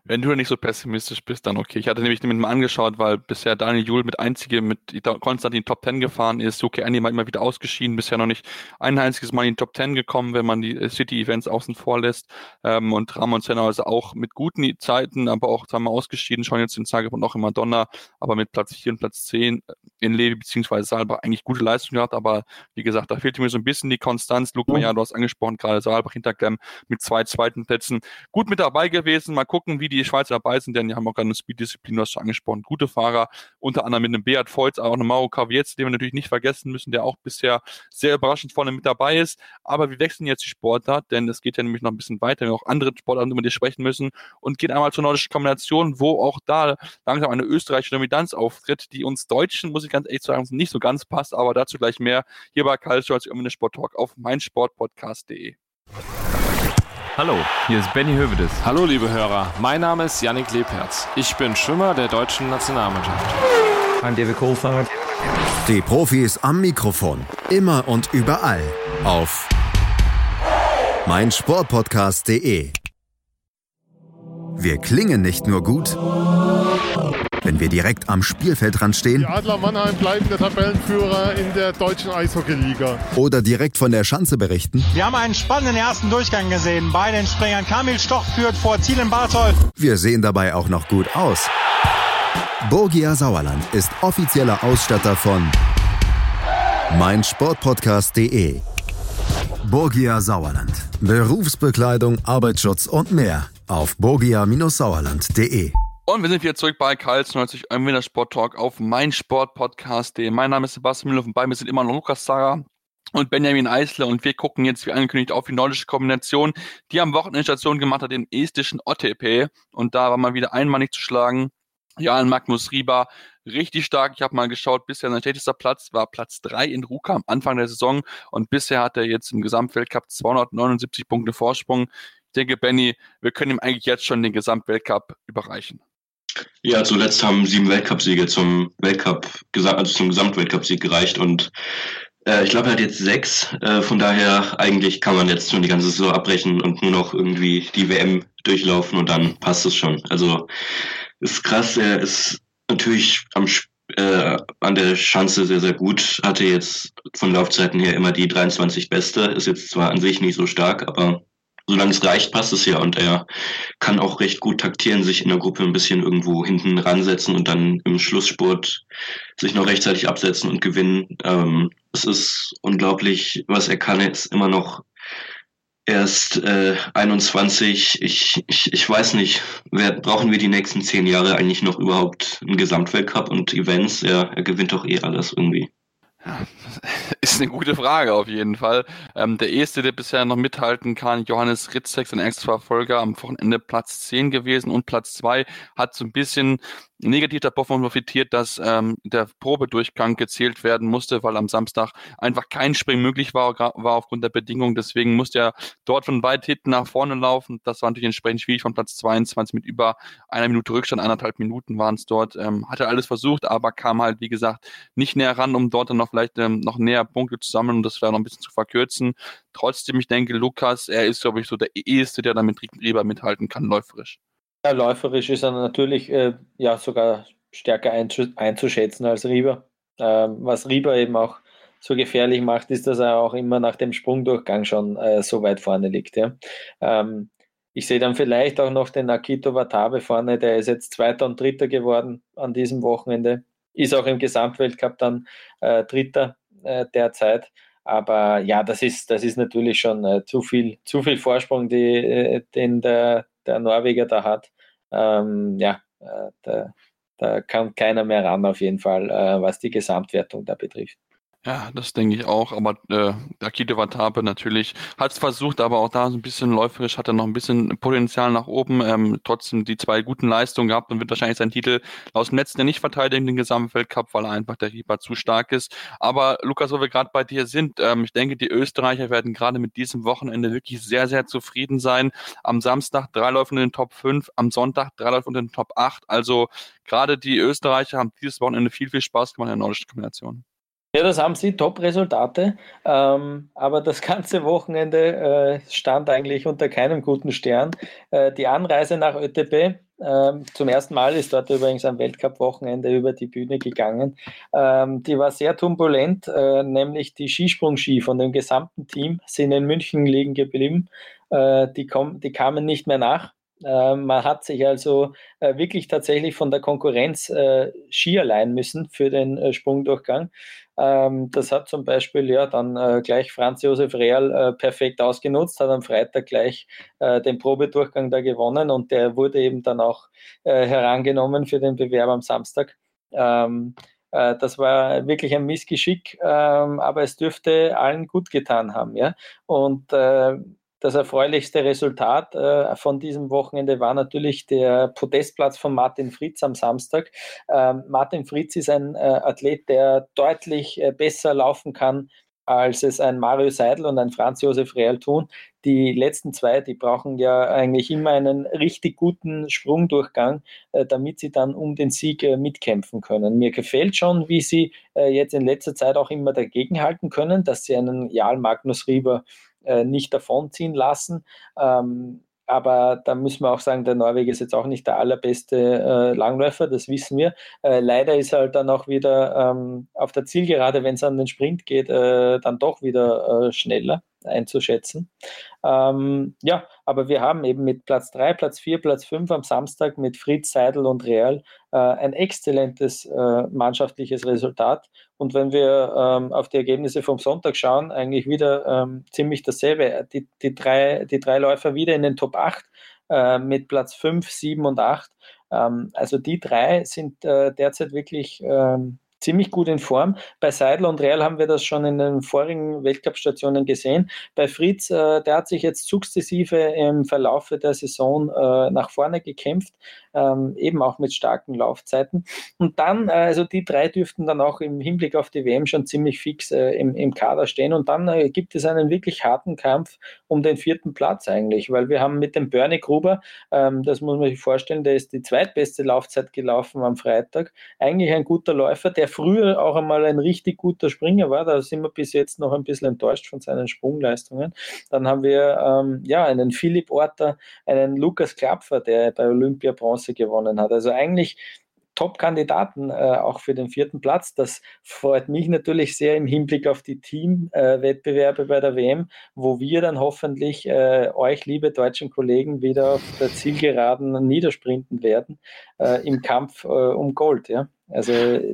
Wenn du nicht so pessimistisch bist, dann okay. Ich hatte nämlich mit mir angeschaut, weil bisher Daniel Juhl mit konstant in die Top 10 gefahren ist. Yuki Anima immer wieder ausgeschieden, bisher noch nicht ein einziges Mal in die Top 10 gekommen, wenn man die City-Events außen vor lässt. Und Ramon Sennhäuser auch mit guten Zeiten, aber auch zweimal ausgeschieden, schon jetzt in Zagreb und auch in Madonna, aber mit Platz 4 und Platz 10 in Levi bzw. Saalbach eigentlich gute Leistung gehabt, aber wie gesagt, da fehlte mir so ein bisschen die Konstanz. Luke Maillard, du hast angesprochen, gerade Saalbach hinterklemmen mit 2 zweiten Plätzen. Gut mit dabei gewesen, mal gucken, wie die Schweizer dabei sind, denn die haben auch gerade eine Speed-Disziplin, du hast schon angesprochen, gute Fahrer, unter anderem mit einem Beat Feuz, aber auch einem Mauro Kaviez, den wir natürlich nicht vergessen müssen, der auch bisher sehr überraschend vorne mit dabei ist, aber wir wechseln jetzt die Sportart, denn es geht ja nämlich noch ein bisschen weiter, wir haben auch andere Sportarten, über die sprechen müssen und gehen einmal zur nordischen Kombination, wo auch da langsam eine österreichische Dominanz auftritt, die uns Deutschen, muss ich ganz ehrlich sagen, nicht so ganz passt, aber dazu gleich mehr, hier bei Karl Schneuzig im Sporttalk auf meinsportpodcast.de. Hallo, hier ist Benny Hövedes. Hallo liebe Hörer, mein Name ist Yannick Lebherz. Ich bin Schwimmer der deutschen Nationalmannschaft. Ein DB Co-Fahrer. Die Profis am Mikrofon, immer und überall auf meinsportpodcast.de. Wir klingen nicht nur gut, wenn wir direkt am Spielfeldrand stehen. Die Adler Mannheim bleiben der Tabellenführer in der deutschen Eishockeyliga. Oder direkt von der Schanze berichten. Wir haben einen spannenden ersten Durchgang gesehen bei den Springern. Kamil Stoch führt vor Ziel in Bartol. Wir sehen dabei auch noch gut aus. Borgia Sauerland ist offizieller Ausstatter von meinsportpodcast.de. Borgia Sauerland. Berufsbekleidung, Arbeitsschutz und mehr auf borgia-sauerland.de. Und wir sind wieder zurück bei Karl Schneuzig im Wintersport-Talk auf meinsportpodcast.de. Mein Name ist Sebastian Mühnhoff und bei mir sind immer noch Lukas Sarah und Benjamin Eisele und wir gucken jetzt, wie angekündigt, auf die nordische Kombination, die am Wochenende Station gemacht hat im estnischen OTP. Und da war mal wieder einmal nicht zu schlagen. Ja, Magnus Riiber, richtig stark. Ich habe mal geschaut, bisher sein schlechtester Platz war Platz 3 in Ruka am Anfang der Saison. Und bisher hat er jetzt im Gesamtweltcup 279 Punkte Vorsprung. Ich denke, Benny, wir können ihm eigentlich jetzt schon den Gesamtweltcup überreichen. Ja, zuletzt haben 7 Weltcupsiege zum Gesamtweltcupsieg gereicht und ich glaube, er hat jetzt 6. Von daher eigentlich kann man jetzt schon die ganze Saison abbrechen und nur noch irgendwie die WM durchlaufen und dann passt es schon. Also ist krass, er ist natürlich an der Schanze sehr, sehr gut, hatte jetzt von Laufzeiten her immer die 23 Beste, ist jetzt zwar an sich nicht so stark, aber solange es reicht, passt es ja und er kann auch recht gut taktieren, sich in der Gruppe ein bisschen irgendwo hinten ransetzen und dann im Schlussspurt sich noch rechtzeitig absetzen und gewinnen. Es ist unglaublich, was er kann, jetzt immer noch erst 21. Ich weiß nicht, brauchen wir die nächsten 10 Jahre eigentlich noch überhaupt einen Gesamtweltcup und Events? Er gewinnt doch alles irgendwie. Ja, ist eine gute Frage auf jeden Fall. Der erste, der bisher noch mithalten kann, Johannes Ritzek, sein Ex-Verfolger, am Wochenende Platz 10 gewesen und Platz 2 hat so ein bisschen negativ davon profitiert, dass der Probedurchgang gezählt werden musste, weil am Samstag einfach kein Springen möglich war aufgrund der Bedingungen. Deswegen musste er dort von weit hinten nach vorne laufen. Das war natürlich entsprechend schwierig von Platz 22 mit über einer Minute Rückstand, 1,5 Minuten waren es dort. Hat er alles versucht, aber kam halt, wie gesagt, nicht näher ran, um dort dann noch vielleicht noch näher Punkte zu sammeln und das vielleicht noch ein bisschen zu verkürzen. Trotzdem, ich denke, Lukas, er ist, glaube ich, so der Erste, der damit Rieber mithalten kann, läuferisch. Ja, läuferisch ist er natürlich sogar stärker einzuschätzen als Rieber. Was Rieber eben auch so gefährlich macht, ist, dass er auch immer nach dem Sprungdurchgang schon so weit vorne liegt. Ja. Ich sehe dann vielleicht auch noch den Akito Watabe vorne, der ist jetzt 2. und 3. geworden an diesem Wochenende. Ist auch im Gesamtweltcup dann 3. Derzeit. Aber ja, das ist natürlich schon zu viel Vorsprung, den der Norweger da hat. Da kann keiner mehr ran auf jeden Fall, was die Gesamtwertung da betrifft. Ja, das denke ich auch, aber Akito Watabe natürlich hat es versucht, aber auch da so ein bisschen läuferisch hat er noch ein bisschen Potenzial nach oben, trotzdem die zwei guten Leistungen gehabt und wird wahrscheinlich seinen Titel aus dem letzten Jahr nicht verteidigen, den Gesamtweltcup, weil einfach der Keeper zu stark ist. Aber Lukas, wo wir gerade bei dir sind, ich denke, die Österreicher werden gerade mit diesem Wochenende wirklich sehr, sehr zufrieden sein. Am Samstag 3 Läufe unter den Top 5, am Sonntag 3 Läufe unter den Top 8, also gerade die Österreicher haben dieses Wochenende viel, viel Spaß gemacht in der nordischen Kombination. Ja, das haben sie, Top-Resultate, aber das ganze Wochenende stand eigentlich unter keinem guten Stern. Die Anreise nach ÖTB, zum ersten Mal ist dort übrigens am Weltcup-Wochenende über die Bühne gegangen, die war sehr turbulent, nämlich die Skisprung-Ski von dem gesamten Team sind in München liegen geblieben, die kamen nicht mehr nach. Man hat sich also wirklich tatsächlich von der Konkurrenz Ski leihen müssen für den Sprungdurchgang. Das hat zum Beispiel ja dann gleich Franz-Josef Real perfekt ausgenutzt, hat am Freitag gleich den Probedurchgang da gewonnen und der wurde eben dann auch herangenommen für den Bewerb am Samstag. Das war wirklich ein Missgeschick, aber es dürfte allen gut getan haben, ja. Und das erfreulichste Resultat von diesem Wochenende war natürlich der Podestplatz von Martin Fritz am Samstag. Martin Fritz ist ein Athlet, der deutlich besser laufen kann, als es ein Mario Seidel und ein Franz-Josef Real tun. Die letzten zwei, die brauchen ja eigentlich immer einen richtig guten Sprungdurchgang, damit sie dann um den Sieg mitkämpfen können. Mir gefällt schon, wie sie jetzt in letzter Zeit auch immer dagegenhalten können, dass sie einen Jarl Magnus Rieber nicht davonziehen lassen. Aber da müssen wir auch sagen, der Norweger ist jetzt auch nicht der allerbeste Langläufer, das wissen wir. Leider ist er halt dann auch wieder auf der Zielgerade, wenn es an den Sprint geht, dann doch wieder schneller einzuschätzen. Ja, aber wir haben eben mit Platz 3, Platz 4, Platz 5 am Samstag mit Fritz, Seidel und Real ein exzellentes mannschaftliches Resultat. Und wenn wir auf die Ergebnisse vom Sonntag schauen, eigentlich wieder ziemlich dasselbe. Die drei Läufer wieder in den Top 8 mit Platz 5, 7 und 8. Also die drei sind derzeit wirklich ziemlich gut in Form. Bei Seidel und Real haben wir das schon in den vorigen Weltcup-Stationen gesehen. Bei Fritz, der hat sich jetzt sukzessive im Verlaufe der Saison nach vorne gekämpft, eben auch mit starken Laufzeiten. Und dann, also die drei dürften dann auch im Hinblick auf die WM schon ziemlich fix im Kader stehen. Und dann gibt es einen wirklich harten Kampf um den 4. Platz eigentlich, weil wir haben mit dem Bernie Gruber, das muss man sich vorstellen, der ist die zweitbeste Laufzeit gelaufen am Freitag. Eigentlich ein guter Läufer, der früher auch einmal ein richtig guter Springer war, da sind wir bis jetzt noch ein bisschen enttäuscht von seinen Sprungleistungen. Dann haben wir einen Philipp Orter, einen Lukas Klapfer, der bei Olympia Bronze gewonnen hat. Also eigentlich Top-Kandidaten auch für den 4. Platz. Das freut mich natürlich sehr im Hinblick auf die Teamwettbewerbe bei der WM, wo wir dann hoffentlich euch, liebe deutschen Kollegen, wieder auf der Zielgeraden niedersprinten werden im Kampf um Gold. Ja? Also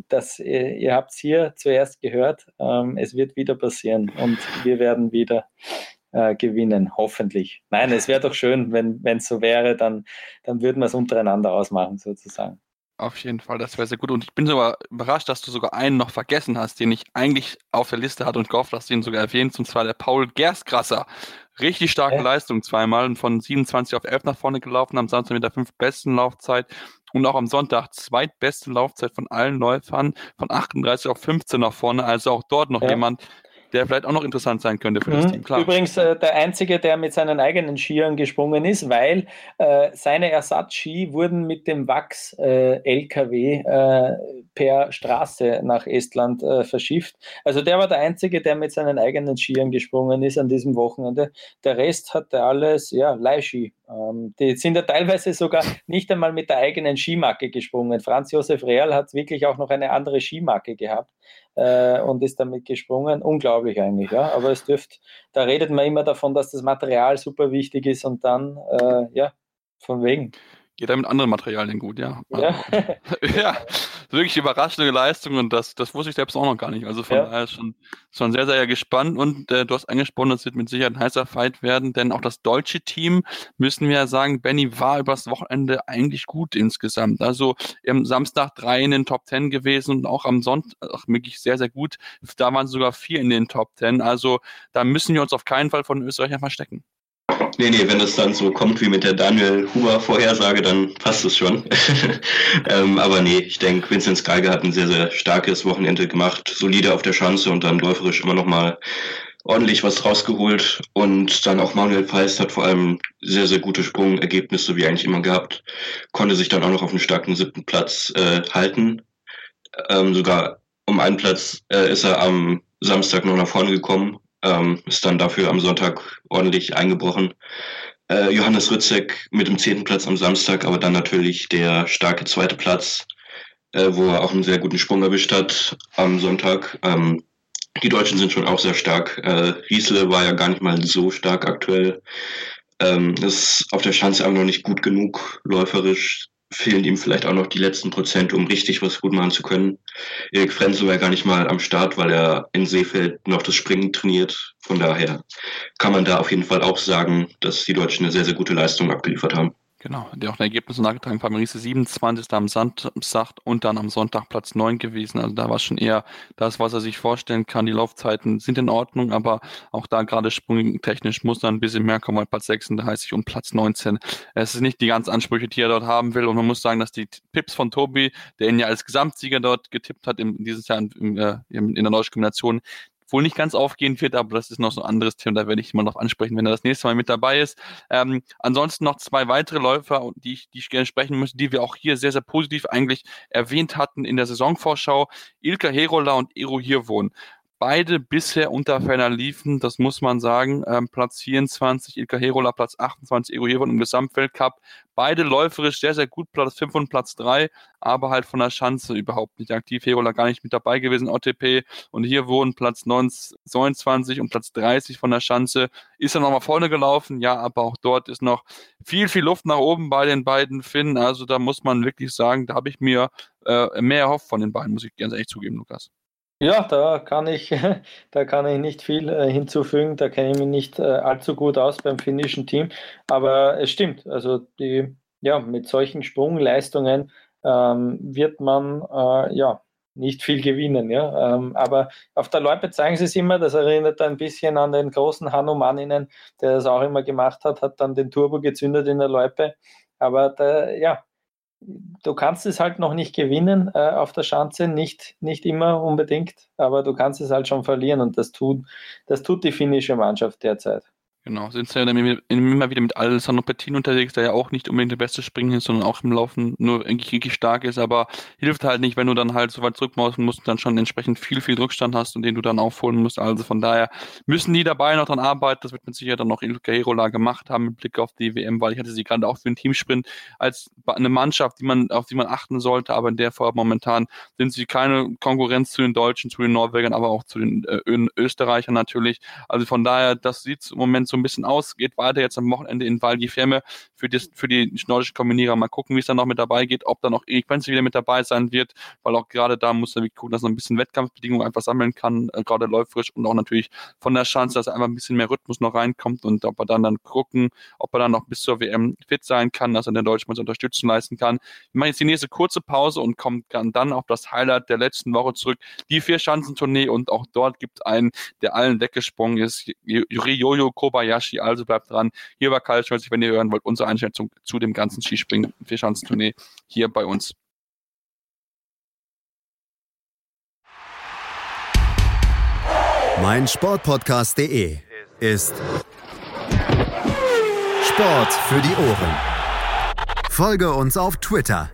das, ihr habt es hier zuerst gehört, es wird wieder passieren und wir werden wieder gewinnen, hoffentlich. Nein, es wäre doch schön, wenn es so wäre, dann würden wir es untereinander ausmachen sozusagen. Auf jeden Fall, das wäre sehr gut. Und ich bin sogar überrascht, dass du sogar einen noch vergessen hast, den ich eigentlich auf der Liste hatte und gehofft, dass du ihn sogar erwähnst, und zwar der Paul Gerstgrasser. Richtig starke Leistung zweimal und von 27 auf 11 nach vorne gelaufen, am Samstag mit der 5 besten Laufzeit und auch am Sonntag zweitbeste Laufzeit von allen Läufern, von 38 auf 15 nach vorne, also auch dort noch jemand, der vielleicht auch noch interessant sein könnte für das Team. Klar. Übrigens der Einzige, der mit seinen eigenen Skiern gesprungen ist, weil seine Ersatzski wurden mit dem Wachs-LKW per Straße nach Estland verschifft. Also der war der Einzige, der mit seinen eigenen Skiern gesprungen ist an diesem Wochenende. Der Rest hatte alles Leihski. Die sind ja teilweise sogar nicht einmal mit der eigenen Skimarke gesprungen. Franz-Josef Real hat wirklich auch noch eine andere Skimarke gehabt und ist damit gesprungen. Unglaublich eigentlich, ja. Aber da redet man immer davon, dass das Material super wichtig ist und dann, von wegen. Geht er mit anderen Materialien gut, ja. Ja. wirklich überraschende Leistung und das wusste ich selbst auch noch gar nicht. Also von daher schon sehr, sehr gespannt und du hast angesprochen, das wird mit Sicherheit ein heißer Fight werden, denn auch das deutsche Team, müssen wir ja sagen, Benny war übers Wochenende eigentlich gut insgesamt. Also am Samstag 3 in den Top 10 gewesen und auch am Sonntag wirklich sehr, sehr gut. Da waren sogar 4 in den Top 10. Also da müssen wir uns auf keinen Fall von Österreichern verstecken. Nee, wenn das dann so kommt wie mit der Daniel-Huber-Vorhersage, dann passt es schon. Aber nee, ich denke, Vinzenz Geiger hat ein sehr, sehr starkes Wochenende gemacht, solide auf der Schanze und dann läuferisch immer nochmal ordentlich was rausgeholt. Und dann auch Manuel Feist hat vor allem sehr, sehr gute Sprungergebnisse, wie eigentlich immer gehabt, konnte sich dann auch noch auf einen starken 7. Platz halten. Sogar um einen Platz ist er am Samstag noch nach vorne gekommen. Ist dann dafür am Sonntag ordentlich eingebrochen. Johannes Rützek mit dem 10. Platz am Samstag, aber dann natürlich der starke 2. Platz, wo er auch einen sehr guten Sprung erwischt hat am Sonntag. Die Deutschen sind schon auch sehr stark. Riesle war ja gar nicht mal so stark aktuell. Ist auf der Schanze aber noch nicht gut genug läuferisch. Fehlen ihm vielleicht auch noch die letzten Prozent, um richtig was gut machen zu können. Erik Frenzel war gar nicht mal am Start, weil er in Seefeld noch das Springen trainiert. Von daher kann man da auf jeden Fall auch sagen, dass die Deutschen eine sehr, sehr gute Leistung abgeliefert haben. Genau, der auch ein Ergebnis nachgetragen hat. Maurice 27. am Samstag und dann am Sonntag Platz 9 gewesen. Also da war schon eher das, was er sich vorstellen kann. Die Laufzeiten sind in Ordnung, aber auch da gerade sprungtechnisch muss dann ein bisschen mehr kommen, weil Platz 36 und Platz 19. Es ist nicht die ganzen Ansprüche, die er dort haben will. Und man muss sagen, dass die Tipps von Tobi, der ihn ja als Gesamtsieger dort getippt hat, dieses Jahr in der deutschen Kombination, wohl nicht ganz aufgehen wird, aber das ist noch so ein anderes Thema, da werde ich mal noch ansprechen, wenn er das nächste Mal mit dabei ist. Ansonsten noch 2 weitere Läufer, die ich gerne sprechen möchte, die wir auch hier sehr, sehr positiv eigentlich erwähnt hatten in der Saisonvorschau. Ilka Herola und Eero Hirvonen. Beide bisher unter Ferner liefen, das muss man sagen. Platz 24 Ilka Herola, Platz 28 Eero Hirvonen im Gesamtweltcup. Beide läuferisch sehr, sehr gut, Platz 5 und Platz 3, aber halt von der Schanze überhaupt nicht aktiv. Herola gar nicht mit dabei gewesen, OTP. Und Hirvonen Platz 29 und Platz 30 von der Schanze. Ist dann nochmal vorne gelaufen, ja, aber auch dort ist noch viel, viel Luft nach oben bei den beiden Finnen. Also da muss man wirklich sagen, da habe ich mir mehr erhofft von den beiden, muss ich ganz ehrlich zugeben, Lukas. Ja, da kann ich nicht viel hinzufügen, da kenne ich mich nicht allzu gut aus beim finnischen Team, aber es stimmt, also mit solchen Sprungleistungen wird man nicht viel gewinnen, ja. Aber auf der Loipe zeigen sie es immer, das erinnert ein bisschen an den großen Hannu Manninen, der das auch immer gemacht hat dann den Turbo gezündet in der Loipe, aber du kannst es halt noch nicht gewinnen auf der Schanze, nicht immer unbedingt, aber du kannst es halt schon verlieren und das tut die finnische Mannschaft derzeit. Genau, sind sie ja immer wieder mit Alessandro Pettin unterwegs, der ja auch nicht unbedingt der beste Springer ist, sondern auch im Laufen nur richtig stark ist, aber hilft halt nicht, wenn du dann halt so weit zurückmausen musst und dann schon entsprechend viel, viel Rückstand hast und den du dann aufholen musst. Also von daher müssen die dabei noch dran arbeiten. Das wird mit Sicherheit dann noch Ilka Herola gemacht haben mit Blick auf die WM, weil ich hatte sie gerade auch für den Teamsprint als eine Mannschaft, auf die man achten sollte, aber in der Form momentan sind sie keine Konkurrenz zu den Deutschen, zu den Norwegern, aber auch zu den Österreichern natürlich. Also von daher, das sieht im Moment so ein bisschen aus, geht weiter jetzt am Wochenende in Val di Fiemme für die nordischen Kombinierer. Mal gucken, wie es dann noch mit dabei geht, ob dann auch Erik Prenzel wieder mit dabei sein wird, weil auch gerade da muss er wirklich gucken, dass er ein bisschen Wettkampfbedingungen einfach sammeln kann, gerade läuferisch und auch natürlich von der Chance, dass er einfach ein bisschen mehr Rhythmus noch reinkommt und ob er dann gucken, ob er dann noch bis zur WM fit sein kann, dass er den Deutschen Unterstützung leisten kann. Wir machen jetzt die nächste kurze Pause und kommen dann auf das Highlight der letzten Woche zurück, die 4-Schanzentournee und auch dort gibt es einen, der allen weggesprungen ist, Ryoyo Kobayashi. Also bleibt dran. Hier war Karl Schneuzig, wenn ihr hören wollt, unsere Einschätzung zu dem ganzen Skispringen 4-Schanzentournee hier bei uns. meinsportpodcast.de ist Sport für die Ohren. Folge uns auf Twitter.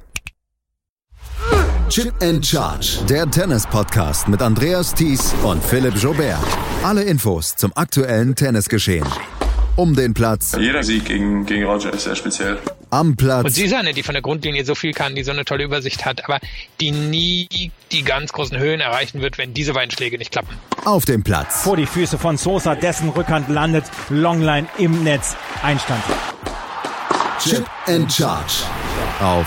Chip and Charge, der Tennis-Podcast mit Andreas Thies und Philipp Jobert. Alle Infos zum aktuellen Tennisgeschehen. Um den Platz. Jeder Sieg gegen Roger ist sehr speziell. Am Platz. Und sie ist eine, die von der Grundlinie so viel kann, die so eine tolle Übersicht hat, aber die nie die ganz großen Höhen erreichen wird, wenn diese beiden Schläge nicht klappen. Auf dem Platz. Vor die Füße von Sosa, dessen Rückhand landet. Longline im Netz. Einstand. Chip and Charge auf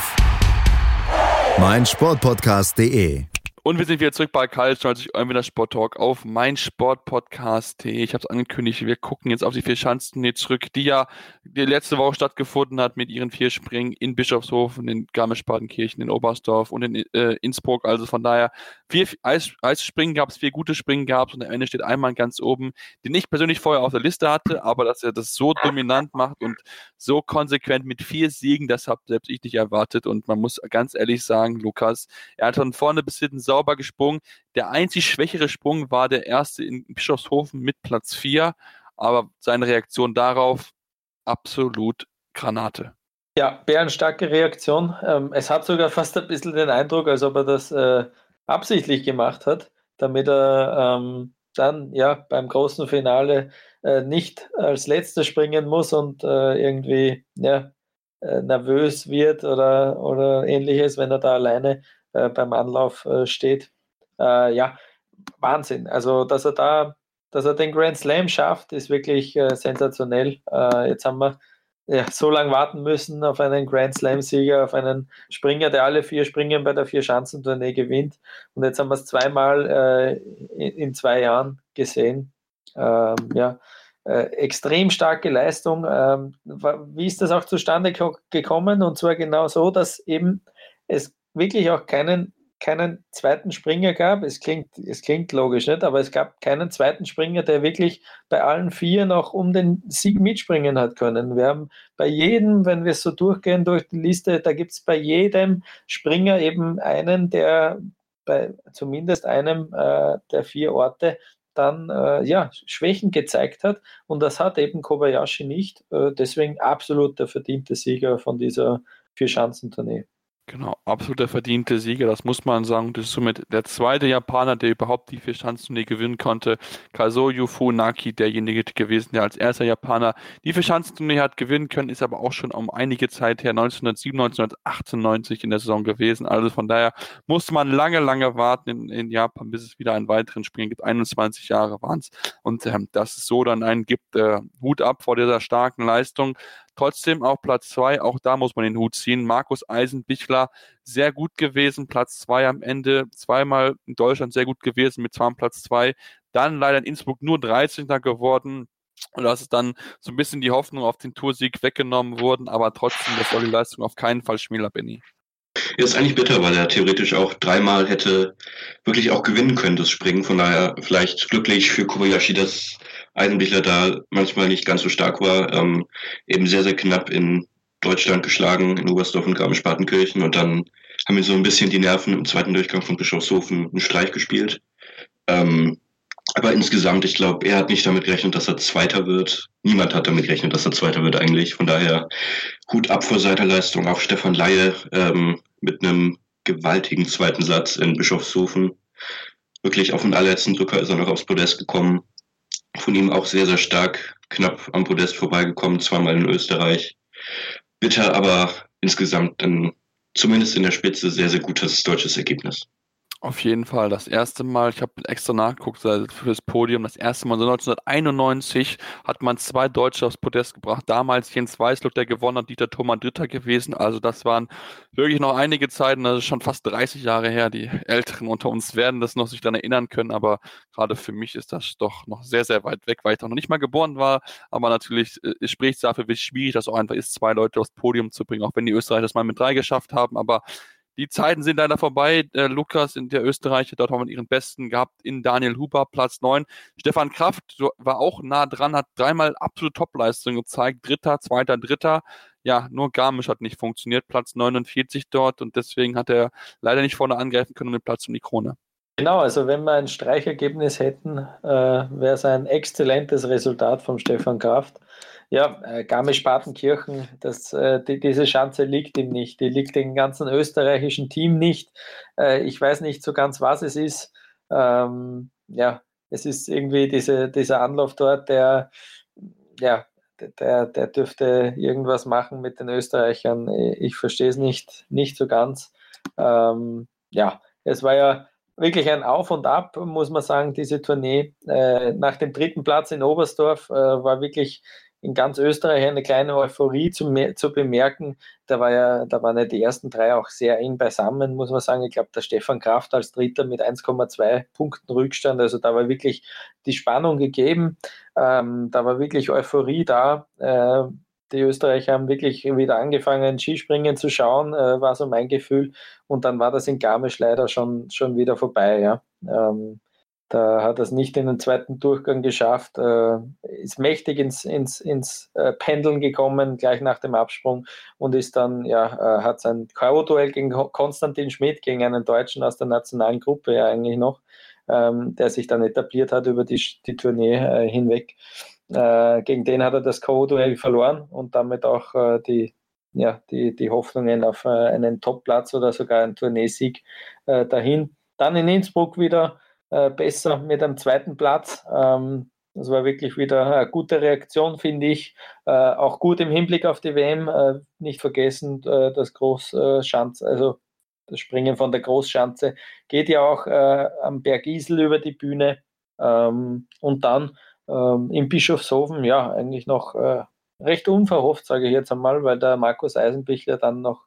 meinsportpodcast.de. Und wir sind wieder zurück bei Karl Schneuzig, irgendwie das Sporttalk auf meinsportpodcast.de. Ich habe es angekündigt, wir gucken jetzt auf die Vierschanzen zurück, die ja die letzte Woche stattgefunden hat mit ihren vier Springen in Bischofshofen, in Garmisch-Partenkirchen, in Oberstdorf und in Innsbruck. Also von daher, vier Eisspringen gab es, vier gute Springen gab es und am Ende steht ein Mann ganz oben, den ich persönlich vorher auf der Liste hatte, aber dass er das so dominant macht und so konsequent mit 4 Siegen, das habe selbst ich nicht erwartet. Und man muss ganz ehrlich sagen, Lukas, er hat von vorne bis hinten sauber gesprungen. Der einzig schwächere Sprung war der erste in Bischofshofen mit Platz 4, aber seine Reaktion darauf, absolut Granate. Ja, bärenstarke Reaktion. Es hat sogar fast ein bisschen den Eindruck, als ob er das absichtlich gemacht hat, damit er dann ja beim großen Finale nicht als Letzter springen muss und irgendwie ja, nervös wird oder ähnliches, wenn er da alleine beim Anlauf steht. Ja, Wahnsinn. Also, dass er den Grand Slam schafft, ist wirklich sensationell. Jetzt haben wir ja so lange warten müssen auf einen Grand Slam-Sieger, auf einen Springer, der alle 4 Springen bei der Vierschanzentournee gewinnt. Und jetzt haben wir es zweimal in 2 Jahren gesehen. Ja, extrem starke Leistung. Wie ist das auch zustande gekommen? Und zwar genau so, dass eben es wirklich auch keinen zweiten Springer gab. Es klingt logisch, nicht? Aber es gab keinen zweiten Springer, der wirklich bei allen 4 noch um den Sieg mitspringen hat können. Wir haben bei jedem, wenn wir es so durchgehen durch die Liste, da gibt es bei jedem Springer eben einen, der bei zumindest einem der 4 Orte dann ja, Schwächen gezeigt hat. Und das hat eben Kobayashi nicht. Deswegen absolut der verdiente Sieger von dieser Vierschanzentournee. Genau, absoluter verdiente Sieger, das muss man sagen. Das ist somit der zweite Japaner, der überhaupt die Vierschanzentournee gewinnen konnte. Kazuyo Funaki, derjenige gewesen, der als erster Japaner die Vierschanzentournee hat gewinnen können, ist aber auch schon um einige Zeit her, 1997, 1998 in der Saison gewesen. Also von daher musste man lange, lange warten in Japan, bis es wieder einen weiteren Springer gibt. 21 Jahre waren es. Und dass es so dann einen gibt, Hut ab vor dieser starken Leistung. Trotzdem auch Platz 2, auch da muss man den Hut ziehen. Markus Eisenbichler, sehr gut gewesen, Platz 2 am Ende, zweimal in Deutschland sehr gut gewesen, mit zwar Platz 2, dann leider in Innsbruck nur 13. geworden. Und dass es dann so ein bisschen die Hoffnung auf den Toursieg weggenommen wurden, aber trotzdem, das soll die Leistung auf keinen Fall schmälern, Benni. Ja, ist eigentlich bitter, weil er theoretisch auch 3-mal hätte wirklich auch gewinnen können, das Springen. Von daher vielleicht glücklich für Kobayashi, dass Eisenbichler da manchmal nicht ganz so stark war, eben sehr, sehr knapp in Deutschland geschlagen, in Oberstdorf und Garmisch-Partenkirchen, und dann haben wir so ein bisschen die Nerven im zweiten Durchgang von Bischofshofen einen Streich gespielt. Aber insgesamt, ich glaube, er hat nicht damit gerechnet, dass er Zweiter wird. Niemand hat damit gerechnet, dass er Zweiter wird eigentlich. Von daher Hut ab vor seiner Leistung, auch Stefan Laie mit einem gewaltigen zweiten Satz in Bischofshofen. Wirklich auf den allerletzten Drücker ist er noch aufs Podest gekommen. Von ihm auch sehr, sehr stark, knapp am Podest vorbeigekommen, zweimal in Österreich. Bitter, aber insgesamt ein, zumindest in der Spitze, sehr, sehr gutes deutsches Ergebnis. Auf jeden Fall, das erste Mal, ich habe extra nachgeguckt für das Podium, das erste Mal, so 1991 hat man 2 Deutsche aufs Podest gebracht, damals Jens Weißlob, der gewonnen hat, Dieter Thomann Dritter gewesen, also das waren wirklich noch einige Zeiten, das ist schon fast 30 Jahre her, die Älteren unter uns werden das noch sich daran erinnern können, aber gerade für mich ist das doch noch sehr, sehr weit weg, weil ich doch noch nicht mal geboren war, aber natürlich spricht es dafür, wie schwierig das auch einfach ist, 2 Leute aufs Podium zu bringen, auch wenn die Österreicher das mal mit 3 geschafft haben, aber die Zeiten sind leider vorbei. Lukas, in der Österreicher, dort haben wir ihren Besten gehabt, in Daniel Huber, Platz 9. Stefan Kraft war auch nah dran, hat 3-mal absolute Topleistung gezeigt. 3., 2., 3. Ja, nur Garmisch hat nicht funktioniert. Platz 49 dort, und deswegen hat er leider nicht vorne angreifen können mit Platz um die Krone. Genau, also wenn wir ein Streichergebnis hätten, wäre es ein exzellentes Resultat von Stefan Kraft. Ja, Garmisch-Partenkirchen, diese Schanze liegt ihm nicht. Die liegt dem ganzen österreichischen Team nicht. Ich weiß nicht so ganz, was es ist. Ja, es ist irgendwie dieser Anlauf dort, der dürfte irgendwas machen mit den Österreichern. Ich verstehe es nicht so ganz. Ja, es war ja wirklich ein Auf und Ab, muss man sagen, diese Tournee. Nach dem 3. Platz in Oberstdorf war wirklich in ganz Österreich eine kleine Euphorie zu bemerken. Da waren ja die ersten drei auch sehr eng beisammen, muss man sagen. Ich glaube, der Stefan Kraft als Dritter mit 1,2 Punkten Rückstand. Also da war wirklich die Spannung gegeben. Da war wirklich Euphorie da. Die Österreicher haben wirklich wieder angefangen, Skispringen zu schauen, war so mein Gefühl. Und dann war das in Garmisch leider schon wieder vorbei. Ja. Da hat er es nicht in den zweiten Durchgang geschafft, ist mächtig ins Pendeln gekommen, gleich nach dem Absprung, und ist dann, hat sein K.O.-Duell gegen Konstantin Schmidt, gegen einen Deutschen aus der nationalen Gruppe ja eigentlich noch, der sich dann etabliert hat über die Tournee hinweg. Gegen den hat er das K.O.-Duell verloren und damit auch die Hoffnungen auf einen Top-Platz oder sogar einen Tourneesieg dahin. Dann in Innsbruck wieder besser mit einem zweiten Platz. Das war wirklich wieder eine gute Reaktion, finde ich. Auch gut im Hinblick auf die WM. Nicht vergessen, das Großschanze, also das Springen von der Großschanze geht ja auch am Berg Isel über die Bühne. Und dann in Bischofshofen, ja, eigentlich noch recht unverhofft, sage ich jetzt einmal, weil der Markus Eisenbichler dann noch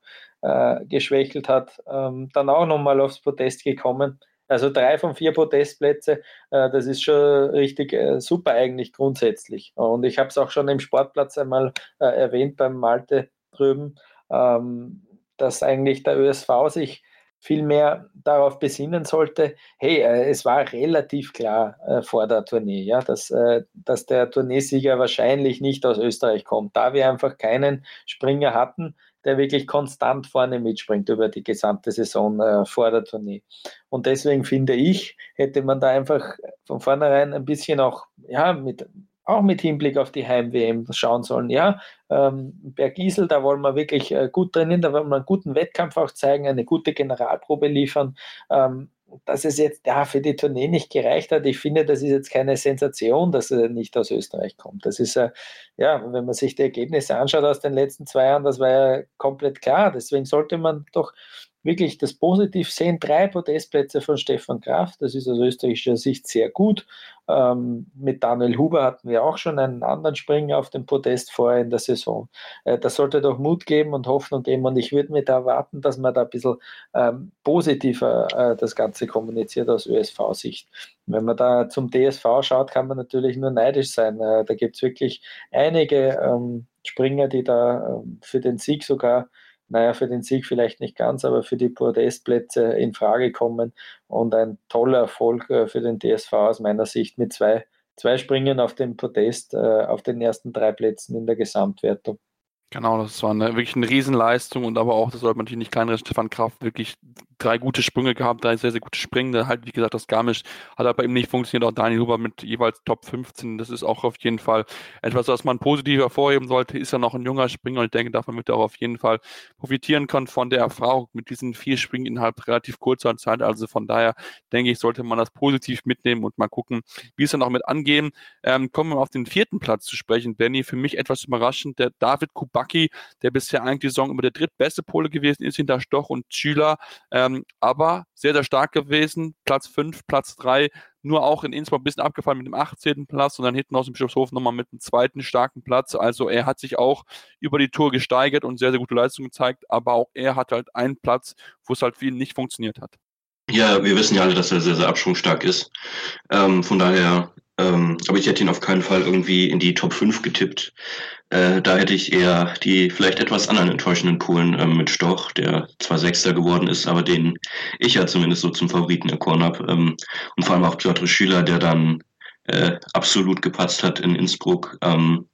geschwächelt hat, dann auch nochmal aufs Podest gekommen. Also 3 von 4 Podestplätze, das ist schon richtig super eigentlich grundsätzlich. Und ich habe es auch schon im Sportplatz einmal erwähnt beim Malte drüben, dass eigentlich der ÖSV sich viel mehr darauf besinnen sollte, hey, es war relativ klar vor der Tournee, ja, dass der Tourneesieger wahrscheinlich nicht aus Österreich kommt, da wir einfach keinen Springer hatten, der wirklich konstant vorne mitspringt über die gesamte Saison vor der Tournee. Und deswegen finde ich, hätte man da einfach von vornherein ein bisschen auch, ja, mit Hinblick auf die Heim-WM schauen sollen. Ja, Berg Isel, da wollen wir wirklich gut trainieren, da wollen wir einen guten Wettkampf auch zeigen, eine gute Generalprobe liefern. Dass es jetzt für die Tournee nicht gereicht hat, ich finde, das ist jetzt keine Sensation, dass er nicht aus Österreich kommt. Das ist, wenn man sich die Ergebnisse anschaut aus den letzten 2 Jahren, das war ja komplett klar. Deswegen sollte man doch wirklich das positiv sehen. 3 Podestplätze von Stefan Kraft, das ist aus österreichischer Sicht sehr gut. Mit Daniel Huber hatten wir auch schon einen anderen Springer auf dem Podest vorher in der Saison. Das sollte doch Mut geben und Hoffnung geben, und ich würde mir da erwarten, dass man da ein bisschen positiver das Ganze kommuniziert aus ÖSV-Sicht. Wenn man da zum DSV schaut, kann man natürlich nur neidisch sein. Da gibt es wirklich einige Springer, die da für den Sieg sogar, für den Sieg vielleicht nicht ganz, aber für die Podestplätze in Frage kommen, und ein toller Erfolg für den DSV aus meiner Sicht mit 2 Springen auf dem Podest, auf den ersten 3 Plätzen in der Gesamtwertung. Genau, das war wirklich eine Riesenleistung, und aber auch, das sollte man natürlich nicht kleinreden, Stefan Kraft wirklich 3 gute Sprünge gehabt, 3 sehr, sehr gute Springen, halt, wie gesagt, das Garmisch hat aber eben nicht funktioniert, auch Daniel Huber mit jeweils Top 15, das ist auch auf jeden Fall etwas, was man positiv hervorheben sollte, ist ja noch ein junger Springer, und ich denke, davon wird er auch auf jeden Fall profitieren können von der Erfahrung mit diesen 4 Springen innerhalb relativ kurzer Zeit, also von daher, denke ich, sollte man das positiv mitnehmen und mal gucken, wie es dann auch mit angehen. Kommen wir auf den 4. Platz zu sprechen, Benny, für mich etwas überraschend, der David Kubacki, der bisher eigentlich die Saison über der drittbeste Pole gewesen ist, hinter Stoch und Schüler, aber sehr, sehr stark gewesen. Platz 5, Platz 3, nur auch in Innsbruck ein bisschen abgefallen mit dem 18. Platz und dann hinten aus dem Bischofshof nochmal mit dem 2. starken Platz. Also er hat sich auch über die Tour gesteigert und sehr, sehr gute Leistung gezeigt, aber auch er hat halt einen Platz, wo es halt viel nicht funktioniert hat. Ja, wir wissen ja alle, dass er sehr, sehr abschwungstark ist. Von daher... aber ich hätte ihn auf keinen Fall irgendwie in die Top 5 getippt. Da hätte ich eher die vielleicht etwas anderen enttäuschenden Polen mit Stoch, der zwar Sechster geworden ist, aber den ich ja zumindest so zum Favoriten erkoren habe. Und vor allem auch Piotr Schüler, der dann absolut gepatzt hat in Innsbruck. Und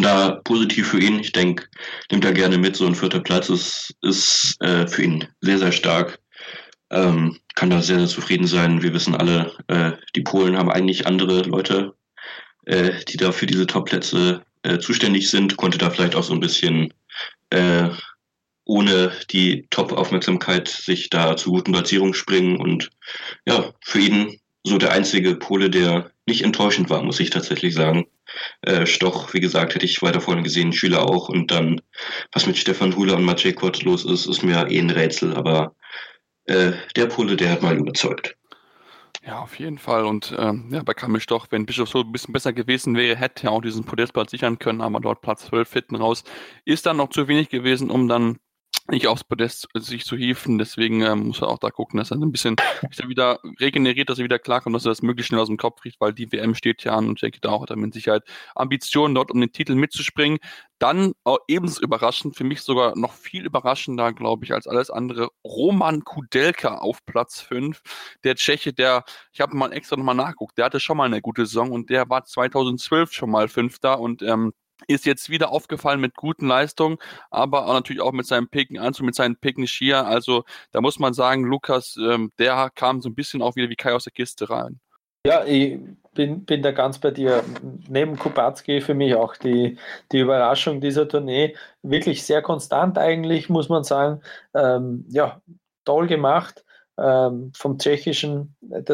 da positiv für ihn, ich denke, nimmt er gerne mit. So ein 4. Platz ist für ihn sehr, sehr stark. Kann da sehr, sehr zufrieden sein. Wir wissen alle, die Polen haben eigentlich andere Leute, die da für diese Top-Plätze zuständig sind. Konnte da vielleicht auch so ein bisschen ohne die Top-Aufmerksamkeit sich da zu guten Platzierungen springen. Und ja, für ihn so der einzige Pole, der nicht enttäuschend war, muss ich tatsächlich sagen. Stoch, wie gesagt, hätte ich weiter vorne gesehen, Schüler auch. Und dann, was mit Stefan Hula und Maciej Kotz los ist, ist mir ein Rätsel, aber der Pole, der hat mal überzeugt. Ja, auf jeden Fall. Und bei Kammisch doch, wenn Bischofshofen ein bisschen besser gewesen wäre, hätte er auch diesen Podestplatz sichern können, aber dort Platz 12 hinten raus ist dann noch zu wenig gewesen, um dann nicht aufs Podest sich zu hieven. Deswegen muss er auch da gucken, dass er ein bisschen wieder regeneriert, dass er wieder klarkommt, dass er das möglichst schnell aus dem Kopf kriegt, weil die WM steht ja an und ich denke, da hat er mit Sicherheit Ambitionen dort, um den Titel mitzuspringen. Dann auch ebenso überraschend, für mich sogar noch viel überraschender, glaube ich, als alles andere, Roman Kudelka auf Platz 5. Der Tscheche, ich habe mal extra nochmal nachgeguckt, der hatte schon mal eine gute Saison und der war 2012 schon mal Fünfter und ist jetzt wieder aufgefallen mit guten Leistungen, aber auch natürlich auch mit seinem picken Anzug, mit seinen picken Skier. Also da muss man sagen, Lukas, der kam so ein bisschen auch wieder wie Kai aus der Kiste rein. Ja, ich bin da ganz bei dir. Neben Kubacki für mich auch die Überraschung dieser Tournee. Wirklich sehr konstant eigentlich, muss man sagen. Toll gemacht das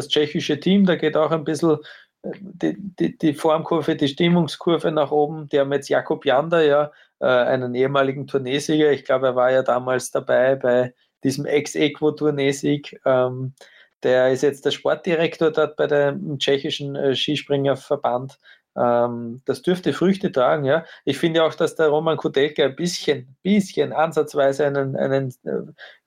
tschechische Team. Da geht auch ein bisschen die Formkurve, die Stimmungskurve nach oben. Die haben jetzt Jakub Janda, einen ehemaligen Tourneesieger. Ich glaube, er war ja damals dabei bei diesem Ex-Equo-Tourneesieg. Der ist jetzt der Sportdirektor dort bei dem tschechischen Skispringerverband. Das dürfte Früchte tragen. Ja. Ich finde auch, dass der Roman Kudelka ein bisschen ansatzweise einen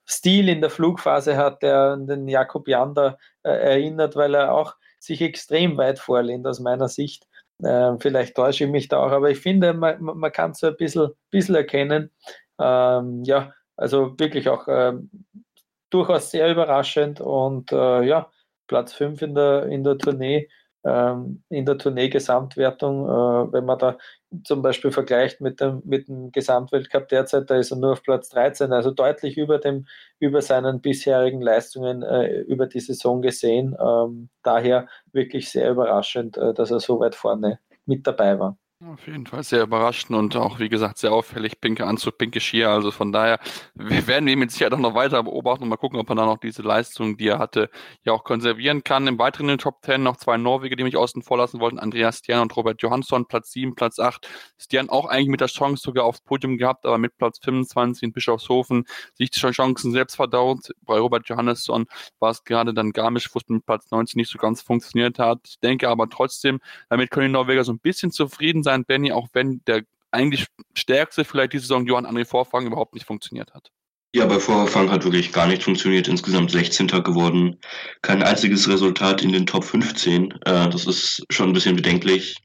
Stil in der Flugphase hat, der an den Jakub Janda erinnert, weil er auch sich extrem weit vorlehnt aus meiner Sicht. Vielleicht täusche ich mich da auch, aber ich finde, man kann es so ein bisschen erkennen. Also wirklich auch durchaus sehr überraschend und Platz 5 in der Tournee, in der Tournee-Gesamtwertung, wenn man da zum Beispiel vergleicht mit dem Gesamtweltcup derzeit, da ist er nur auf Platz 13, also deutlich über seinen bisherigen Leistungen über die Saison gesehen. Daher wirklich sehr überraschend, dass er so weit vorne mit dabei war. Auf jeden Fall sehr überraschend und auch, wie gesagt, sehr auffällig, pinker Anzug, pinke Skier, also von daher werden wir ihn mit Sicherheit auch noch weiter beobachten und mal gucken, ob er dann noch diese Leistung, die er hatte, ja auch konservieren kann. Im Weiteren in den Top 10 noch zwei Norweger, die mich außen vor lassen wollten, Andreas Stjern und Robert Johansson, Platz 7, Platz 8. Stjern auch eigentlich mit der Chance sogar aufs Podium gehabt, aber mit Platz 25 in Bischofshofen sich schon Chancen selbst verdaut. Bei Robert Johansson war es gerade dann Garmisch-Fürstenberg mit Platz 19 nicht so ganz funktioniert hat. Ich denke aber trotzdem, damit können die Norweger so ein bisschen zufrieden sein, Benny, auch wenn der eigentlich stärkste vielleicht diese Saison Johann André Vorfang überhaupt nicht funktioniert hat. Ja, bei Vorfang hat wirklich gar nicht funktioniert, insgesamt 16. geworden, kein einziges Resultat in den Top 15, das ist schon ein bisschen bedenklich,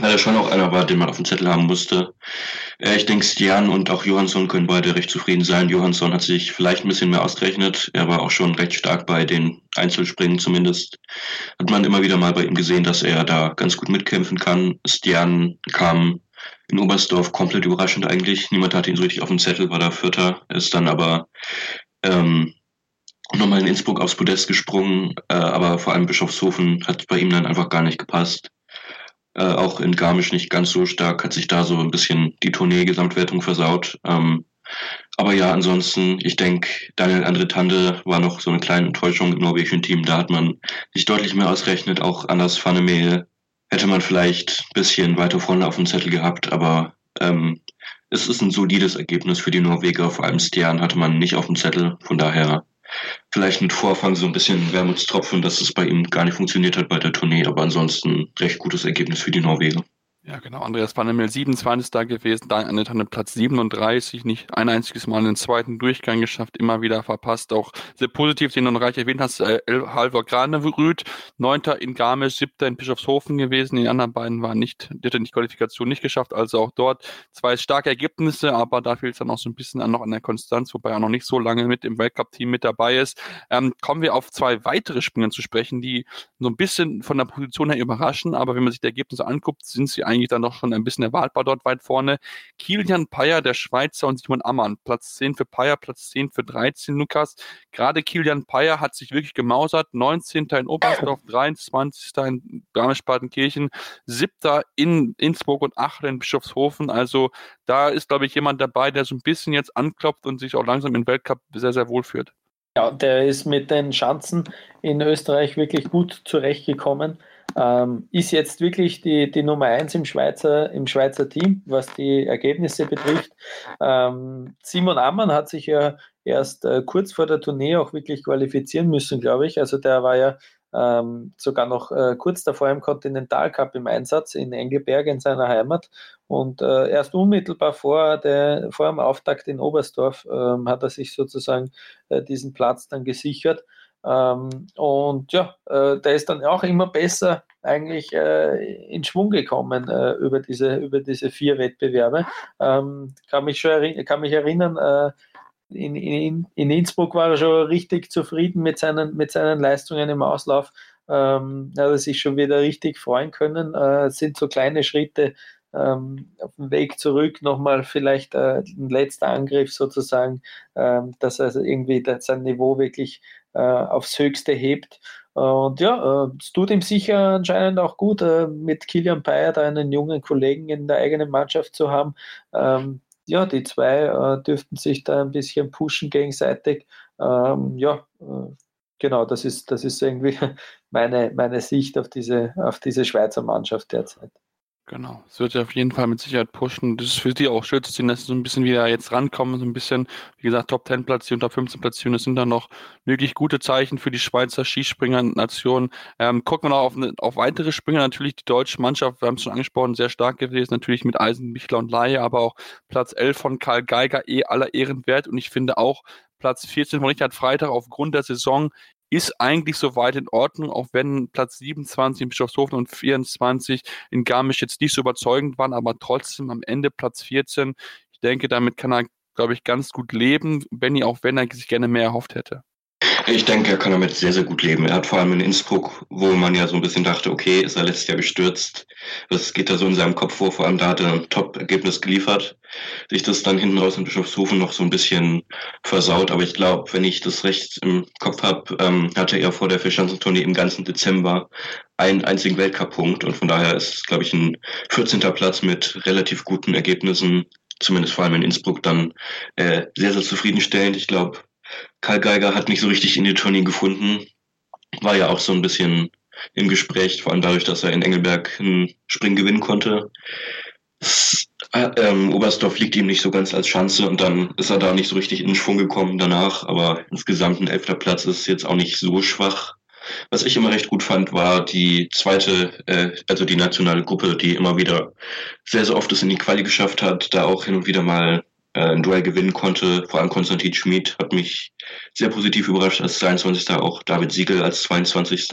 weil er schon auch einer war, den man auf dem Zettel haben musste. Ich denke, Stjern und auch Johansson können beide recht zufrieden sein. Johansson hat sich vielleicht ein bisschen mehr ausgerechnet, er war auch schon recht stark bei den Einzelspringen zumindest. Hat man immer wieder mal bei ihm gesehen, dass er da ganz gut mitkämpfen kann. Stjern kam in Oberstdorf komplett überraschend eigentlich. Niemand hatte ihn so richtig auf dem Zettel, war da Vierter, ist dann aber nochmal in Innsbruck aufs Podest gesprungen, aber vor allem Bischofshofen hat bei ihm dann einfach gar nicht gepasst. Auch in Garmisch nicht ganz so stark, hat sich da so ein bisschen die Tournee-Gesamtwertung versaut. Aber ja, ansonsten, ich denke, Daniel André Tande war noch so eine kleine Enttäuschung im norwegischen Team. Da hat man sich deutlich mehr ausgerechnet. Auch Anders Vannemeel hätte man vielleicht ein bisschen weiter vorne auf dem Zettel gehabt. Aber es ist ein solides Ergebnis für die Norweger. Vor allem Stjern hatte man nicht auf dem Zettel. Von daher vielleicht mit Vorfang so ein bisschen Wermutstropfen, dass es bei ihm gar nicht funktioniert hat bei der Tournee. Aber ansonsten recht gutes Ergebnis für die Norweger. Ja, genau. Andreas Vannemeel 27. da gewesen, dann an Platz 37, nicht ein einziges Mal den zweiten Durchgang geschafft, immer wieder verpasst. Auch sehr positiv, den du noch reich erwähnt hast, Halvor Granerud, 9. in Garmisch, 7. in Bischofshofen gewesen. Die anderen beiden waren nicht, die hatten die Qualifikation nicht geschafft, also auch dort zwei starke Ergebnisse, aber da fehlt es dann auch so ein bisschen an der Konstanz, wobei er noch nicht so lange mit im Weltcup-Team mit dabei ist. Kommen wir auf zwei weitere Springer zu sprechen, die so ein bisschen von der Position her überraschen, aber wenn man sich die Ergebnisse anguckt, sind sie eigentlich dann doch schon ein bisschen erwartbar dort weit vorne. Kilian Payer, der Schweizer, und Simon Ammann. Platz 10 für Payer, Platz 10 für 13, Lukas. Gerade Kilian Payer hat sich wirklich gemausert. 19. in Oberstdorf, 23. in Garmisch-Partenkirchen, 7. in Innsbruck und 8. in Bischofshofen. Also da ist, glaube ich, jemand dabei, der so ein bisschen jetzt anklopft und sich auch langsam im Weltcup sehr, sehr wohl fühlt. Ja, der ist mit den Schanzen in Österreich wirklich gut zurechtgekommen. Ist jetzt wirklich die Nummer 1 im Schweizer Team, was die Ergebnisse betrifft. Simon Ammann hat sich ja erst kurz vor der Tournee auch wirklich qualifizieren müssen, glaube ich. Also der war ja sogar noch kurz davor im Continental-Cup im Einsatz in Engelberg in seiner Heimat, und erst unmittelbar vor dem Auftakt in Oberstdorf hat er sich sozusagen diesen Platz dann gesichert. Und ja, der ist dann auch immer besser eigentlich in Schwung gekommen über diese 4 Wettbewerbe. Kann mich erinnern, in Innsbruck war er schon richtig zufrieden mit seinen Leistungen im Auslauf. Hat er sich schon wieder richtig freuen können. Es sind so kleine Schritte auf dem Weg zurück, nochmal vielleicht ein letzter Angriff sozusagen, dass er irgendwie sein Niveau wirklich aufs Höchste hebt. Und ja, es tut ihm sicher anscheinend auch gut, mit Kilian Payer da einen jungen Kollegen in der eigenen Mannschaft zu haben. Ja, die zwei dürften sich da ein bisschen pushen gegenseitig. Ja, genau, das ist irgendwie meine Sicht auf diese Schweizer Mannschaft derzeit. Genau, es wird ja auf jeden Fall mit Sicherheit pushen. Das ist für die auch schön zu sehen, dass sie so ein bisschen wieder jetzt rankommen, so ein bisschen, wie gesagt, Top-10-Platzierung, Top-15-Platzierung, das sind dann noch wirklich gute Zeichen für die Schweizer Skispringer-Nation. Gucken wir noch auf weitere Springer, natürlich die deutsche Mannschaft, wir haben es schon angesprochen, sehr stark gewesen, natürlich mit Eisen, Michler und Laie, aber auch Platz 11 von Karl Geiger, aller Ehren wert, und ich finde auch Platz 14 von Richard Freitag aufgrund der Saison ist eigentlich soweit in Ordnung, auch wenn Platz 27 in Bischofshofen und 24 in Garmisch jetzt nicht so überzeugend waren, aber trotzdem am Ende Platz 14. Ich denke, damit kann er, glaube ich, ganz gut leben, Benni, auch wenn er sich gerne mehr erhofft hätte. Ich denke, er kann damit sehr, sehr gut leben. Er hat vor allem in Innsbruck, wo man ja so ein bisschen dachte, okay, ist er letztes Jahr gestürzt, was geht da so in seinem Kopf vor? Vor allem, da hat er ein Top-Ergebnis geliefert, sich das dann hinten raus in Bischofshofen noch so ein bisschen versaut. Aber ich glaube, wenn ich das recht im Kopf habe, hatte er vor der Vierschanzentournee im ganzen Dezember einen einzigen Weltcup-Punkt. Und von daher ist es, glaube ich, ein 14. Platz mit relativ guten Ergebnissen, zumindest vor allem in Innsbruck, dann sehr, sehr zufriedenstellend. Ich glaube, Karl Geiger hat nicht so richtig in die Tournee gefunden, war ja auch so ein bisschen im Gespräch, vor allem dadurch, dass er in Engelberg einen Springen gewinnen konnte. Oberstdorf liegt ihm nicht so ganz als Chance, und dann ist er da nicht so richtig in den Schwung gekommen danach, aber insgesamt ein 11. Platz ist jetzt auch nicht so schwach. Was ich immer recht gut fand, war die zweite, also die nationale Gruppe, die immer wieder sehr, sehr oft es in die Quali geschafft hat, da auch hin und wieder mal ein Duell gewinnen konnte. Vor allem Konstantin Schmid hat mich sehr positiv überrascht als 23. Auch David Siegel als 22.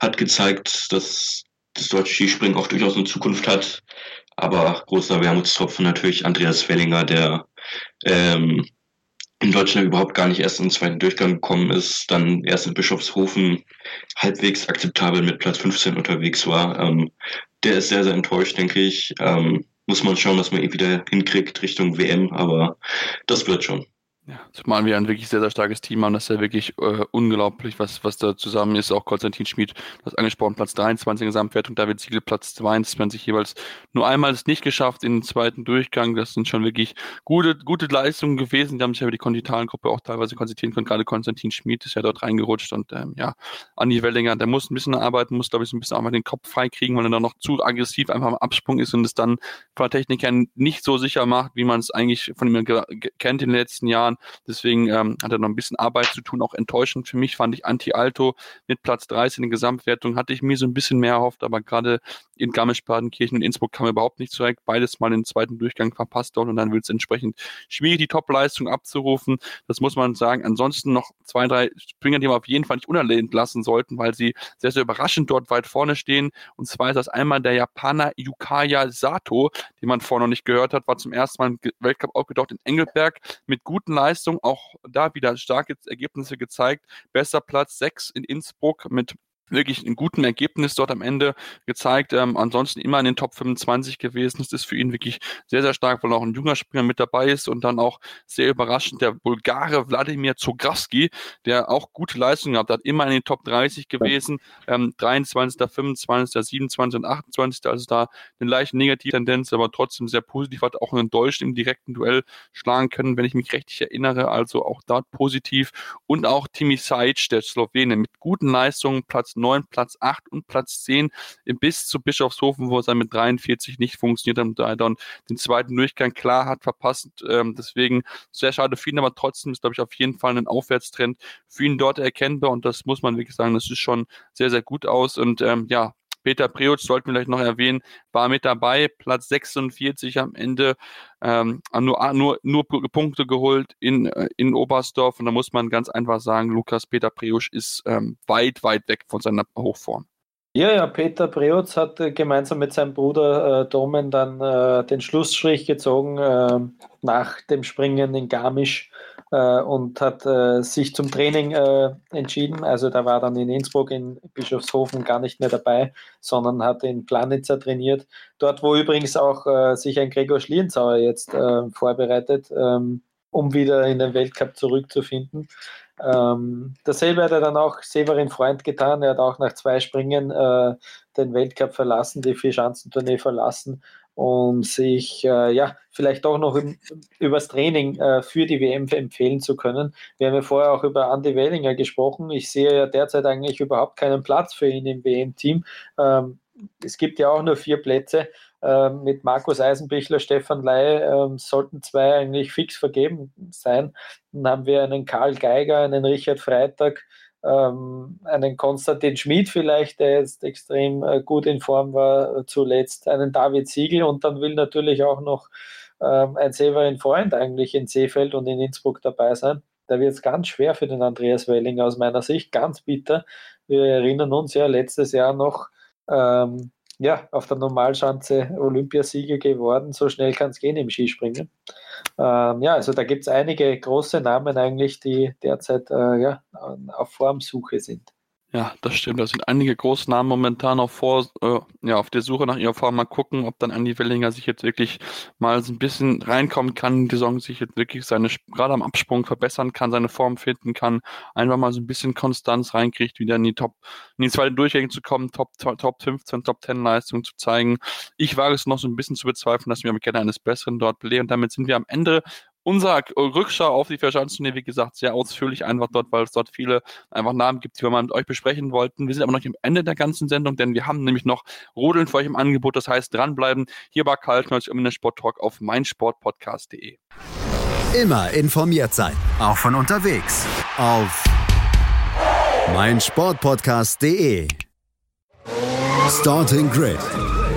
hat gezeigt, dass das deutsche Skispringen auch durchaus eine Zukunft hat. Aber großer Wermutstropfen natürlich Andreas Wellinger, der in Deutschland überhaupt gar nicht erst in den zweiten Durchgang gekommen ist, dann erst in Bischofshofen halbwegs akzeptabel mit Platz 15 unterwegs war. Der ist sehr, sehr enttäuscht, denke ich. Muss man schauen, dass man ihn wieder hinkriegt Richtung WM, aber das wird schon. Ja, zumal wir ein wirklich sehr, sehr starkes Team haben, das ist ja wirklich unglaublich, was da zusammen ist. Auch Konstantin Schmid, das angesprochen, Platz 23 in Gesamtwertung, David Siegel Platz 22, jeweils nur einmal es nicht geschafft in den zweiten Durchgang. Das sind schon wirklich gute Leistungen gewesen. Die haben sich ja über die Kontinentalgruppe auch teilweise konzentrieren können. Gerade Konstantin Schmid ist ja dort reingerutscht, und ja, Andi Wellinger, der muss ein bisschen arbeiten, muss, glaube ich, so ein bisschen auch mal den Kopf freikriegen, weil er dann noch zu aggressiv einfach am Absprung ist und es dann von der Technik her nicht so sicher macht, wie man es eigentlich von ihm kennt in den letzten Jahren. Deswegen hat er noch ein bisschen Arbeit zu tun, auch enttäuschend für mich fand ich Antti Aalto mit Platz 13 in der Gesamtwertung, hatte ich mir so ein bisschen mehr erhofft, aber gerade in Garmisch-Partenkirchen und Innsbruck kam er überhaupt nicht zurecht, beides mal den zweiten Durchgang verpasst dort, und dann wird es entsprechend schwierig, die Top-Leistung abzurufen, das muss man sagen. Ansonsten noch 2, 3 Springer, die wir auf jeden Fall nicht unerwähnt lassen sollten, weil sie sehr, sehr überraschend dort weit vorne stehen, und zwar ist das einmal der Japaner Yukaya Sato, den man vorher noch nicht gehört hat, war zum ersten Mal im Weltcup aufgetaucht in Engelberg mit guten Leistung, auch da wieder starke Ergebnisse gezeigt. Bester Platz 6 in Innsbruck mit wirklich einem guten Ergebnis dort am Ende gezeigt. Ansonsten immer in den Top 25 gewesen. Das ist für ihn wirklich sehr, sehr stark, weil auch ein junger Springer mit dabei ist, und dann auch sehr überraschend der Bulgare Wladimir Zograwski, der auch gute Leistungen gehabt hat, immer in den Top 30 gewesen. 23., 25., 27. und 28. Also da eine leichte Negativtendenz, aber trotzdem sehr positiv. Hat auch einen Deutschen im direkten Duell schlagen können, wenn ich mich richtig erinnere. Also auch dort positiv. Und auch Timi Sajic, der Slowene, mit guten Leistungen, Platz 9, Platz 8 und Platz 10 bis zu Bischofshofen, wo es dann mit 43 nicht funktioniert hat und da dann den zweiten Durchgang klar hat verpasst. Deswegen sehr schade für ihn, aber trotzdem ist, glaube ich, auf jeden Fall ein Aufwärtstrend für ihn dort erkennbar und das muss man wirklich sagen, das ist schon sehr, sehr gut aus und ja, Peter Preutz, sollten wir vielleicht noch erwähnen, war mit dabei, Platz 46 am Ende, nur Punkte geholt in Oberstdorf und da muss man ganz einfach sagen, Lukas Peter Preutz ist weit, weit weg von seiner Hochform. Ja, Peter Preutz hat gemeinsam mit seinem Bruder Domen dann den Schlussstrich gezogen nach dem Springen in Garmisch und hat sich zum Training entschieden. Also da war dann in Innsbruck, in Bischofshofen gar nicht mehr dabei, sondern hat in Planitzer trainiert. Dort, wo übrigens auch sich ein Gregor Schlierenzauer jetzt vorbereitet, um wieder in den Weltcup zurückzufinden. Dasselbe hat er dann auch Severin Freund getan. Er hat auch nach 2 Springen den Weltcup verlassen, die Vierschanzentournee verlassen, um sich vielleicht auch noch übers Training für die WM empfehlen zu können. Wir haben ja vorher auch über Andy Wellinger gesprochen. Ich sehe ja derzeit eigentlich überhaupt keinen Platz für ihn im WM-Team. Es gibt ja auch nur 4 Plätze. Mit Markus Eisenbichler, Stefan Ley sollten 2 eigentlich fix vergeben sein. Dann haben wir einen Karl Geiger, einen Richard Freitag, einen Konstantin Schmid vielleicht, der jetzt extrem gut in Form war zuletzt, einen David Siegel und dann will natürlich auch noch ein Severin Freund eigentlich in Seefeld und in Innsbruck dabei sein. Da wird es ganz schwer für den Andreas Wellinger aus meiner Sicht, ganz bitter. Wir erinnern uns ja letztes Jahr noch, auf der Normalschanze Olympiasieger geworden. So schnell kann es gehen im Skispringen. Also da gibt es einige große Namen eigentlich, die derzeit auf Formsuche sind. Ja, das stimmt. Da sind einige große Namen momentan auf der Suche nach ihrer Form. Mal gucken, ob dann Andy Wellinger sich jetzt wirklich mal so ein bisschen reinkommen kann, die Saison sich jetzt wirklich gerade am Absprung verbessern kann, seine Form finden kann, einfach mal so ein bisschen Konstanz reinkriegt, wieder in die zweite Durchgänge zu kommen, Top 15, Top 10 Leistung zu zeigen. Ich wage es noch so ein bisschen zu bezweifeln, dass wir mit gerne eines Besseren dort belehren. Damit sind wir am Ende unser Rückschau auf die Vierschanzentournee, wie gesagt, sehr ausführlich einfach dort, weil es dort viele einfach Namen gibt, die wir mal mit euch besprechen wollten. Wir sind aber noch nicht am Ende der ganzen Sendung, denn wir haben nämlich noch Rodeln für euch im Angebot. Das heißt, dranbleiben. Hier bei Karl Schneuzig im Sporttalk auf meinsportpodcast.de. Immer informiert sein, auch von unterwegs auf meinsportpodcast.de. Starting Grid.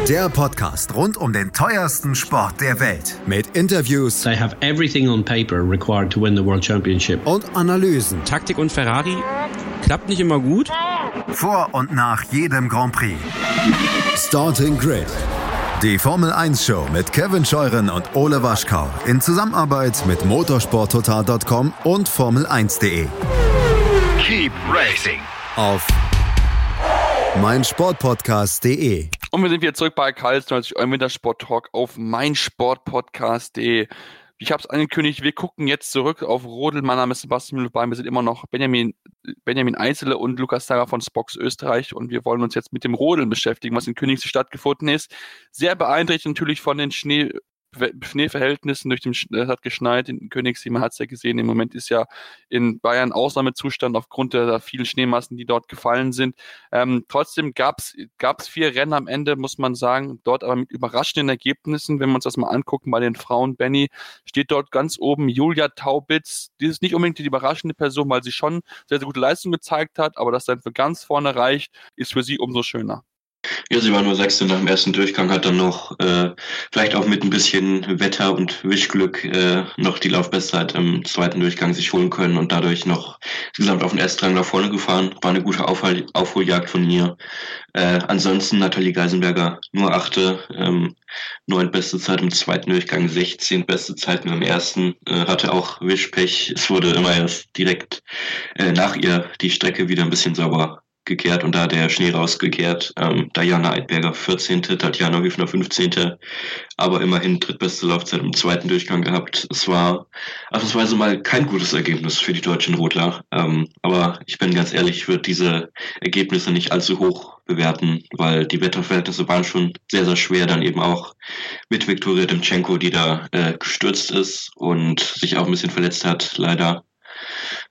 Der Podcast rund um den teuersten Sport der Welt. Mit Interviews. They have everything on paper required to win the World Championship. Und Analysen. Taktik und Ferrari klappt nicht immer gut. Vor und nach jedem Grand Prix. Starting Grid. Die Formel 1 Show mit Kevin Scheuren und Ole Waschkau. In Zusammenarbeit mit motorsporttotal.com und Formel1.de. Keep racing. Auf meinsportpodcast.de. Und wir sind wieder zurück bei Karl Schneuzig, eurem Wintersport-Talk auf meinsportpodcast.de. Ich habe es angekündigt, wir gucken jetzt zurück auf Rodeln. Mein Name ist Sebastian Mühnhoff, wir sind immer noch Benjamin Eisele und Lukas Sarah von Spox Österreich und wir wollen uns jetzt mit dem Rodeln beschäftigen, was in Königssee stattgefunden ist. Sehr beeinträchtigt natürlich von den Schneeverhältnissen, es hat geschneit in Königssee, man hat es ja gesehen, im Moment ist ja in Bayern Ausnahmezustand aufgrund der vielen Schneemassen, die dort gefallen sind. Trotzdem gab's 4 Rennen am Ende, muss man sagen, dort aber mit überraschenden Ergebnissen. Wenn wir uns das mal angucken, bei den Frauen, Benny, steht dort ganz oben Julia Taubitz, die ist nicht unbedingt die überraschende Person, weil sie schon sehr, sehr gute Leistung gezeigt hat, aber dass dann für ganz vorne reicht, ist für sie umso schöner. Ja, sie war nur 6. nach dem ersten Durchgang, hat dann noch vielleicht auch mit ein bisschen Wetter und Wischglück noch die Laufbestzeit im zweiten Durchgang sich holen können und dadurch noch insgesamt auf den Erstrang nach vorne gefahren. War eine gute Aufholjagd von ihr. Ansonsten Nathalie Geisenberger nur 8. 9. beste Zeit im zweiten Durchgang, 16. beste Zeit nur im ersten. Hatte auch Wischpech. Es wurde immer erst direkt nach ihr die Strecke wieder ein bisschen sauber gekehrt und da der Schnee rausgekehrt. Diana Eidberger 14., Tatjana Hüfner 15., aber immerhin drittbeste Laufzeit im zweiten Durchgang gehabt. Es war ausnahmsweise mal kein gutes Ergebnis für die deutschen Rodler, aber ich bin ganz ehrlich, ich würde diese Ergebnisse nicht allzu hoch bewerten, weil die Wetterverhältnisse waren schon sehr, sehr schwer, dann eben auch mit Viktoria Demtschenko, die da gestürzt ist und sich auch ein bisschen verletzt hat, leider.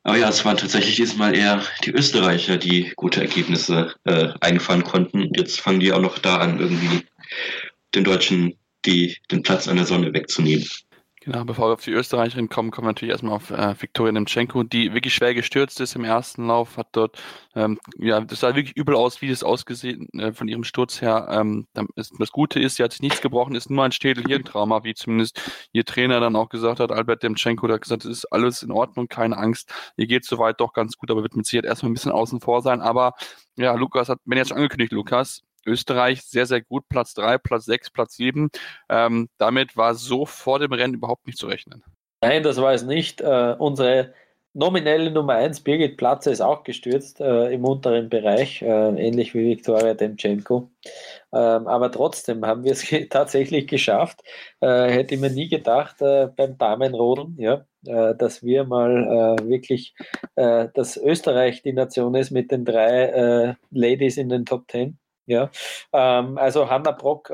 Aber ja, es waren tatsächlich dieses Mal eher die Österreicher, die gute Ergebnisse einfahren konnten. Jetzt fangen die auch noch da an, irgendwie den Deutschen den Platz an der Sonne wegzunehmen. Genau, bevor wir auf die Österreicherin kommen wir natürlich erstmal auf Viktoria Nemtschenko, die wirklich schwer gestürzt ist im ersten Lauf, hat dort, das sah wirklich übel aus, wie das ausgesehen von ihrem Sturz her. Das Gute ist, sie hat sich nichts gebrochen, ist nur ein Schädel-Hirntrauma, wie zumindest ihr Trainer dann auch gesagt hat, Albert Nemtschenko, der hat gesagt, es ist alles in Ordnung, keine Angst, ihr geht soweit doch ganz gut, aber wird mit Sicherheit erstmal ein bisschen außen vor sein, aber ja, Lukas hat, wenn jetzt schon angekündigt, Lukas, Österreich sehr, sehr gut, Platz 3, Platz 6, Platz 7. Damit war so vor dem Rennen überhaupt nicht zu rechnen. Nein, das war es nicht. Unsere nominelle Nummer 1, Birgit Platzer, ist auch gestürzt im unteren Bereich, ähnlich wie Viktoria Demtschenko. Aber trotzdem haben wir es tatsächlich geschafft. Hätte ich mir nie gedacht beim Damenrodeln, ja, dass wir mal wirklich, dass Österreich die Nation ist mit den 3 Ladies in den Top 10. Ja, also Hanna Brock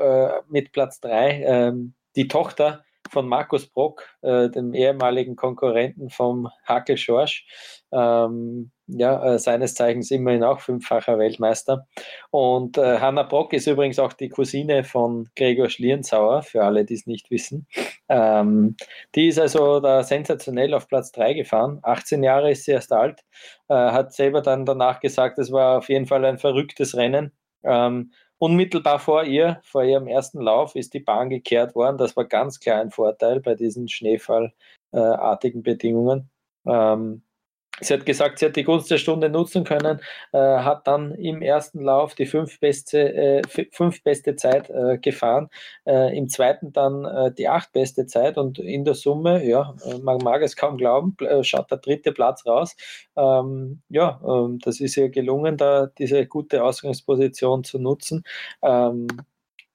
mit Platz 3, die Tochter von Markus Brock, dem ehemaligen Konkurrenten vom Hakel Schorsch, seines Zeichens immerhin auch 5-facher Weltmeister. Und Hanna Brock ist übrigens auch die Cousine von Gregor Schlierenzauer, für alle, die es nicht wissen. Die ist also da sensationell auf Platz 3 gefahren. 18 Jahre ist sie erst alt, hat selber dann danach gesagt, es war auf jeden Fall ein verrücktes Rennen. Unmittelbar vor ihrem ersten Lauf, ist die Bahn gekehrt worden. Das war ganz klar ein Vorteil bei diesen schneefallartigen Bedingungen. Sie hat gesagt, sie hat die Gunst der Stunde nutzen können, hat dann im ersten Lauf die 5 beste Zeit gefahren, im zweiten dann die 8 beste Zeit und in der Summe, ja, man mag es kaum glauben, schaut der 3. Platz raus. Das ist ihr gelungen, da diese gute Ausgangsposition zu nutzen.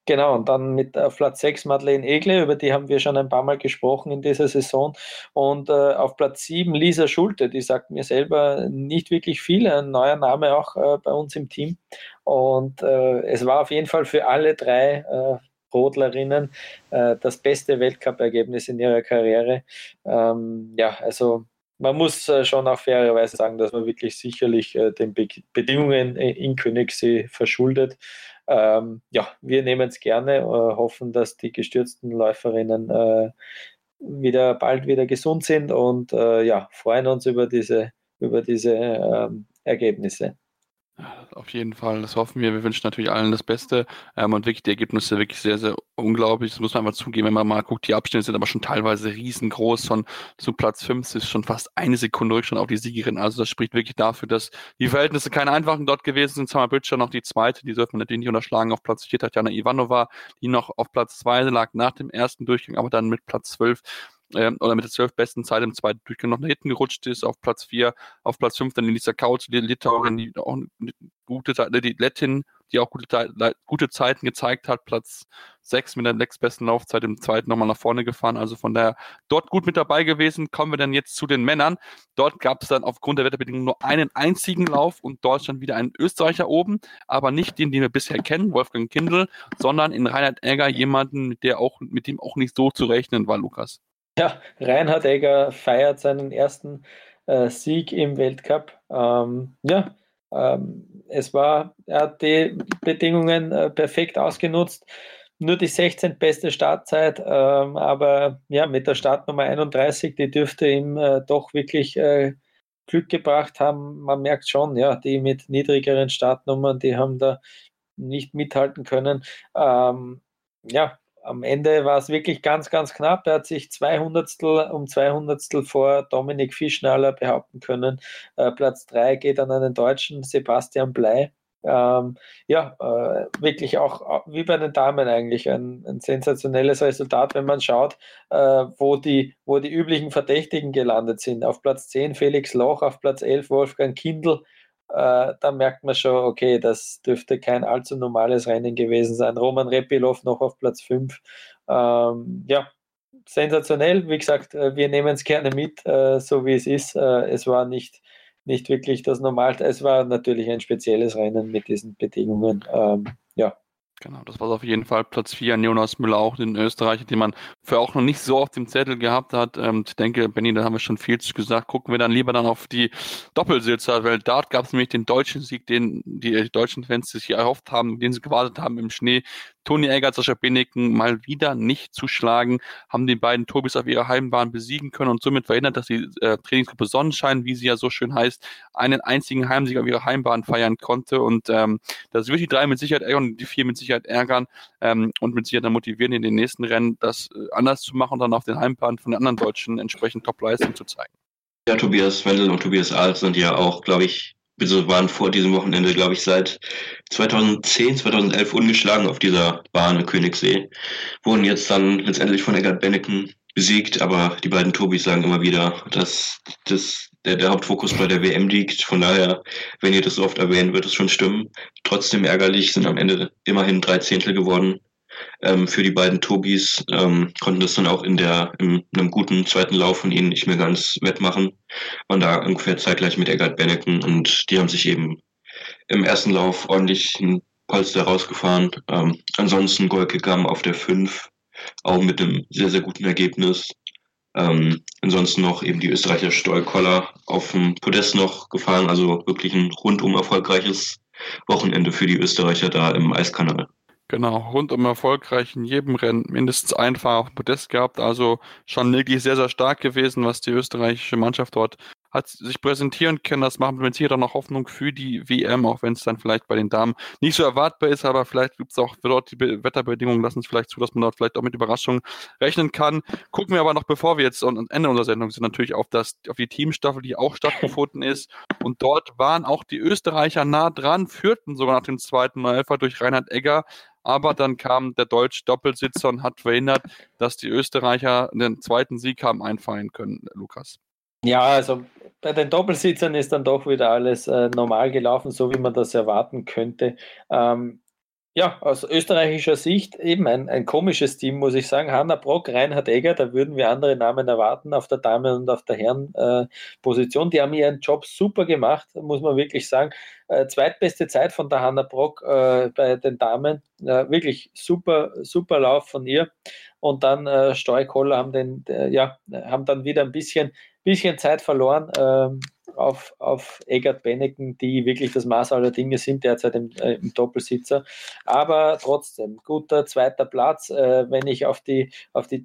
Genau, und dann mit Platz 6 Madeleine Egle, über die haben wir schon ein paar Mal gesprochen in dieser Saison. Und auf Platz 7 Lisa Schulte, die sagt mir selber nicht wirklich viel, ein neuer Name auch bei uns im Team. Und es war auf jeden Fall für alle 3 Rodlerinnen das beste Weltcup-Ergebnis in ihrer Karriere. Also man muss schon auch fairerweise sagen, dass man wirklich sicherlich den Bedingungen in Königssee verschuldet. Wir nehmen es gerne, hoffen, dass die gestürzten Läuferinnen bald wieder gesund sind und freuen uns über diese Ergebnisse. Auf jeden Fall, das hoffen wir. Wir wünschen natürlich allen das Beste und wirklich die Ergebnisse wirklich sehr, sehr unglaublich. Das muss man einfach zugeben, wenn man mal guckt, die Abstände sind aber schon teilweise riesengroß. Von zu Platz 5 ist schon fast eine Sekunde Rückstand auf die Siegerin. Also das spricht wirklich dafür, dass die Verhältnisse keine einfachen dort gewesen sind. Samar Böttcher noch die zweite, die sollte man natürlich nicht unterschlagen. Auf Platz 4 Tatjana Ivanova, die noch auf Platz 2 lag nach dem ersten Durchgang, aber dann mit Platz 12 oder mit der 12 besten Zeit im zweiten Durchgang noch nach hinten gerutscht ist, auf Platz 4, auf Platz 5 dann Elisa Kautz, die Litauerin, die auch die Lettin, die auch gute Zeiten gezeigt hat, Platz 6 mit der sechstbesten Laufzeit im zweiten nochmal nach vorne gefahren, also von daher dort gut mit dabei gewesen. Kommen wir dann jetzt zu den Männern. Dort gab es dann aufgrund der Wetterbedingungen nur einen einzigen Lauf und Deutschland wieder einen Österreicher oben, aber nicht den wir bisher kennen, Wolfgang Kindl, sondern in Reinhard Egger jemanden, mit dem auch nicht so zu rechnen war, Lukas. Ja, Reinhard Egger feiert seinen ersten Sieg im Weltcup. Er hat die Bedingungen perfekt ausgenutzt. Nur die 16. beste Startzeit, aber ja, mit der Startnummer 31, die dürfte ihm doch wirklich Glück gebracht haben. Man merkt schon, ja, die mit niedrigeren Startnummern, die haben da nicht mithalten können. Am Ende war es wirklich ganz, ganz knapp. Er hat sich 2 Hundertstel vor Dominik Fischnaller behaupten können. Platz 3 geht an einen Deutschen, Sebastian Blei. Wirklich auch wie bei den Damen eigentlich ein sensationelles Resultat, wenn man schaut, wo die üblichen Verdächtigen gelandet sind. Auf Platz 10 Felix Loch, auf Platz 11 Wolfgang Kindl. Da merkt man schon, okay, das dürfte kein allzu normales Rennen gewesen sein. Roman Repilov noch auf Platz 5. Sensationell. Wie gesagt, wir nehmen es gerne mit, so wie es ist. Es war nicht wirklich das Normalste. Es war natürlich ein spezielles Rennen mit diesen Bedingungen. Genau, das war es auf jeden Fall. Platz 4, Jonas Müller, auch den Österreicher, den man für auch noch nicht so auf dem Zettel gehabt hat. Ich denke, Benni, da haben wir schon viel zu gesagt. Gucken wir dann lieber dann auf die Doppelsitzer, weil dort gab es nämlich den deutschen Sieg, den die deutschen Fans sich erhofft haben, den sie gewartet haben im Schnee. Toni Egger, Sascha Binneken mal wieder nicht zu schlagen, haben die beiden Tobis auf ihrer Heimbahn besiegen können und somit verhindert, dass die Trainingsgruppe Sonnenschein, wie sie ja so schön heißt, einen einzigen Heimsieg auf ihrer Heimbahn feiern konnte. Und das wird die 3 mit Sicherheit ärgern und die 4 mit Sicherheit ärgern und mit Sicherheit dann motivieren, in den nächsten Rennen das anders zu machen und dann auf den Heimbahnen von den anderen Deutschen entsprechend Top-Leistung zu zeigen. Ja, Tobias Wendel und Tobias Ahls sind ja auch, glaube ich, wir waren vor diesem Wochenende, glaube ich, seit 2010, 2011 ungeschlagen auf dieser Bahn in Königssee. Wurden jetzt dann letztendlich von Eggert Benneken besiegt, aber die beiden Tobis sagen immer wieder, dass der Hauptfokus bei der WM liegt. Von daher, wenn ihr das so oft erwähnt, wird es schon stimmen. Trotzdem ärgerlich, sind am Ende immerhin 3 Zehntel geworden. Für die beiden Tobis konnten das dann auch in einem guten zweiten Lauf von ihnen nicht mehr ganz wettmachen. Waren da ungefähr zeitgleich mit Eggert Benneken und die haben sich eben im ersten Lauf ordentlich einen Polster rausgefahren. Ansonsten Golke Gamm auf der 5, auch mit einem sehr, sehr guten Ergebnis. Ansonsten noch eben die Österreicher Stoll-Koller auf dem Podest noch gefahren. Also wirklich ein rundum erfolgreiches Wochenende für die Österreicher da im Eiskanal. Genau, rundum erfolgreich in jedem Rennen mindestens ein Fahrer auf dem Podest gehabt, also schon wirklich sehr, sehr stark gewesen, was die österreichische Mannschaft dort hat sich präsentieren können. Das machen wir jetzt hier dann noch Hoffnung für die WM, auch wenn es dann vielleicht bei den Damen nicht so erwartbar ist, aber vielleicht gibt es auch dort die Wetterbedingungen, lassen es vielleicht zu, dass man dort vielleicht auch mit Überraschungen rechnen kann. Gucken wir aber noch, bevor wir jetzt am Ende unserer Sendung sind, natürlich auf die Teamstaffel, die auch stattgefunden ist, und dort waren auch die Österreicher nah dran, führten sogar nach dem zweiten Läufer durch Reinhard Egger, aber dann kam der deutsche Doppelsitzer und hat verhindert, dass die Österreicher den zweiten Sieg haben einfallen können, Lukas. Ja, also bei den Doppelsitzern ist dann doch wieder alles normal gelaufen, so wie man das erwarten könnte. Ja, aus österreichischer Sicht eben ein komisches Team, muss ich sagen. Hanna Brock, Reinhard Egger, da würden wir andere Namen erwarten auf der Damen- und auf der Herren-Position. Die haben ihren Job super gemacht, muss man wirklich sagen. Zweitbeste Zeit von der Hanna Brock bei den Damen. Wirklich super, super Lauf von ihr. Und dann Stoll-Koller haben dann wieder ein bisschen Zeit verloren auf Eggert Benneken, die wirklich das Maß aller Dinge sind derzeit im Doppelsitzer. Aber trotzdem, guter zweiter Platz. Wenn ich auf den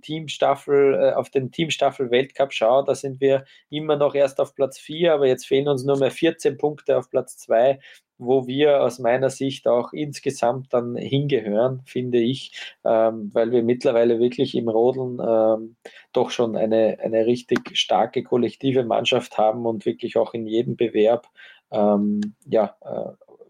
Teamstaffel-Weltcup schaue, da sind wir immer noch erst auf Platz 4, aber jetzt fehlen uns nur mehr 14 Punkte auf Platz 2, wo wir aus meiner Sicht auch insgesamt dann hingehören, finde ich, weil wir mittlerweile wirklich im Rodeln doch schon eine richtig starke kollektive Mannschaft haben und wirklich auch in jedem Bewerb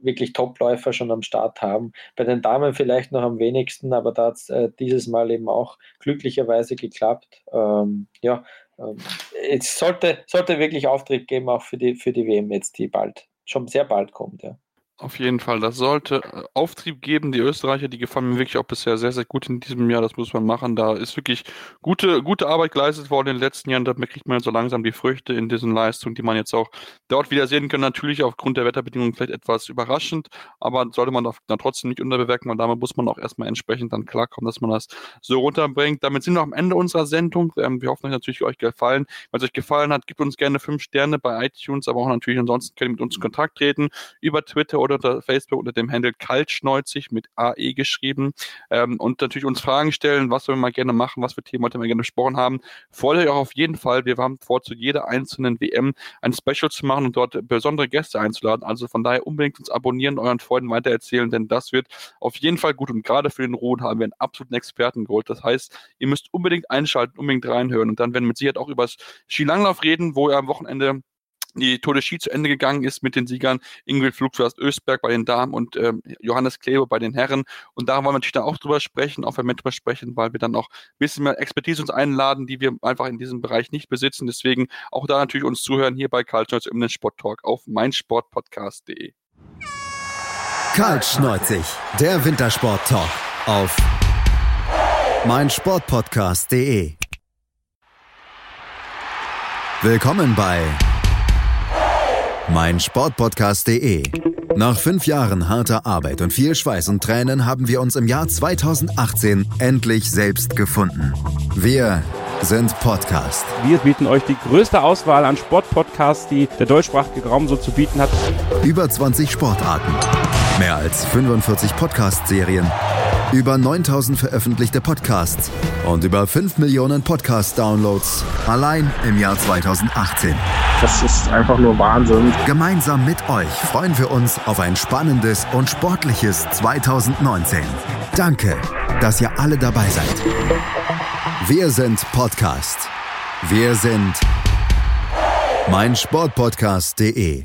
wirklich Topläufer schon am Start haben. Bei den Damen vielleicht noch am wenigsten, aber da hat es dieses Mal eben auch glücklicherweise geklappt. Es sollte wirklich Auftrieb geben, auch für die WM jetzt, die schon sehr bald kommt, ja. Auf jeden Fall, das sollte Auftrieb geben. Die Österreicher, die gefallen mir wirklich auch bisher sehr, sehr gut in diesem Jahr, das muss man machen. Da ist wirklich gute Arbeit geleistet worden in den letzten Jahren. Da kriegt man so langsam die Früchte in diesen Leistungen, die man jetzt auch dort wieder sehen kann. Natürlich aufgrund der Wetterbedingungen vielleicht etwas überraschend, aber sollte man dann trotzdem nicht unterbewerten, und damit muss man auch erstmal entsprechend dann klarkommen, dass man das so runterbringt. Damit sind wir am Ende unserer Sendung. Wir hoffen, dass es natürlich euch gefallen. Wenn es euch gefallen hat, gebt uns gerne 5 Sterne bei iTunes, aber auch natürlich ansonsten könnt ihr mit uns in Kontakt treten über Twitter oder unter Facebook unter dem Handle Karl Schneuzig mit AE geschrieben, und natürlich uns Fragen stellen, was wir mal gerne machen, was für Themen heute mal gerne besprochen haben. Freut euch auch auf jeden Fall. Wir haben vor, zu jeder einzelnen WM ein Special zu machen und dort besondere Gäste einzuladen. Also von daher unbedingt uns abonnieren, euren Freunden weitererzählen, denn das wird auf jeden Fall gut, und gerade für den Roden haben wir einen absoluten Experten geholt. Das heißt, ihr müsst unbedingt einschalten, unbedingt reinhören, und dann werden wir mit Sicherheit auch über das Skilanglauf reden, wo ihr am Wochenende die Tour de Ski zu Ende gegangen ist mit den Siegern Ingrid Flugförst-Ösberg bei den Damen und Johannes Klebe bei den Herren. Und da wollen wir natürlich dann auch drüber sprechen, auch wenn wir drüber sprechen, weil wir dann auch ein bisschen mehr Expertise uns einladen, die wir einfach in diesem Bereich nicht besitzen. Deswegen auch da natürlich uns zuhören, hier bei Karl Schneuzig im Sport Talk auf meinsportpodcast.de. Karl Schneuzig, der Wintersport Talk auf meinsportpodcast.de. Willkommen bei meinsportpodcast.de Nach 5 Jahren harter Arbeit und viel Schweiß und Tränen haben wir uns im Jahr 2018 endlich selbst gefunden. Wir sind Podcast. Wir bieten euch die größte Auswahl an Sportpodcasts, die der deutschsprachige Raum so zu bieten hat. Über 20 Sportarten, mehr als 45 Podcast-Serien, über 9000 veröffentlichte Podcasts und über 5 Millionen Podcast-Downloads allein im Jahr 2018. Das ist einfach nur Wahnsinn. Gemeinsam mit euch freuen wir uns auf ein spannendes und sportliches 2019. Danke, dass ihr alle dabei seid. Wir sind Podcast. Wir sind meinsportpodcast.de.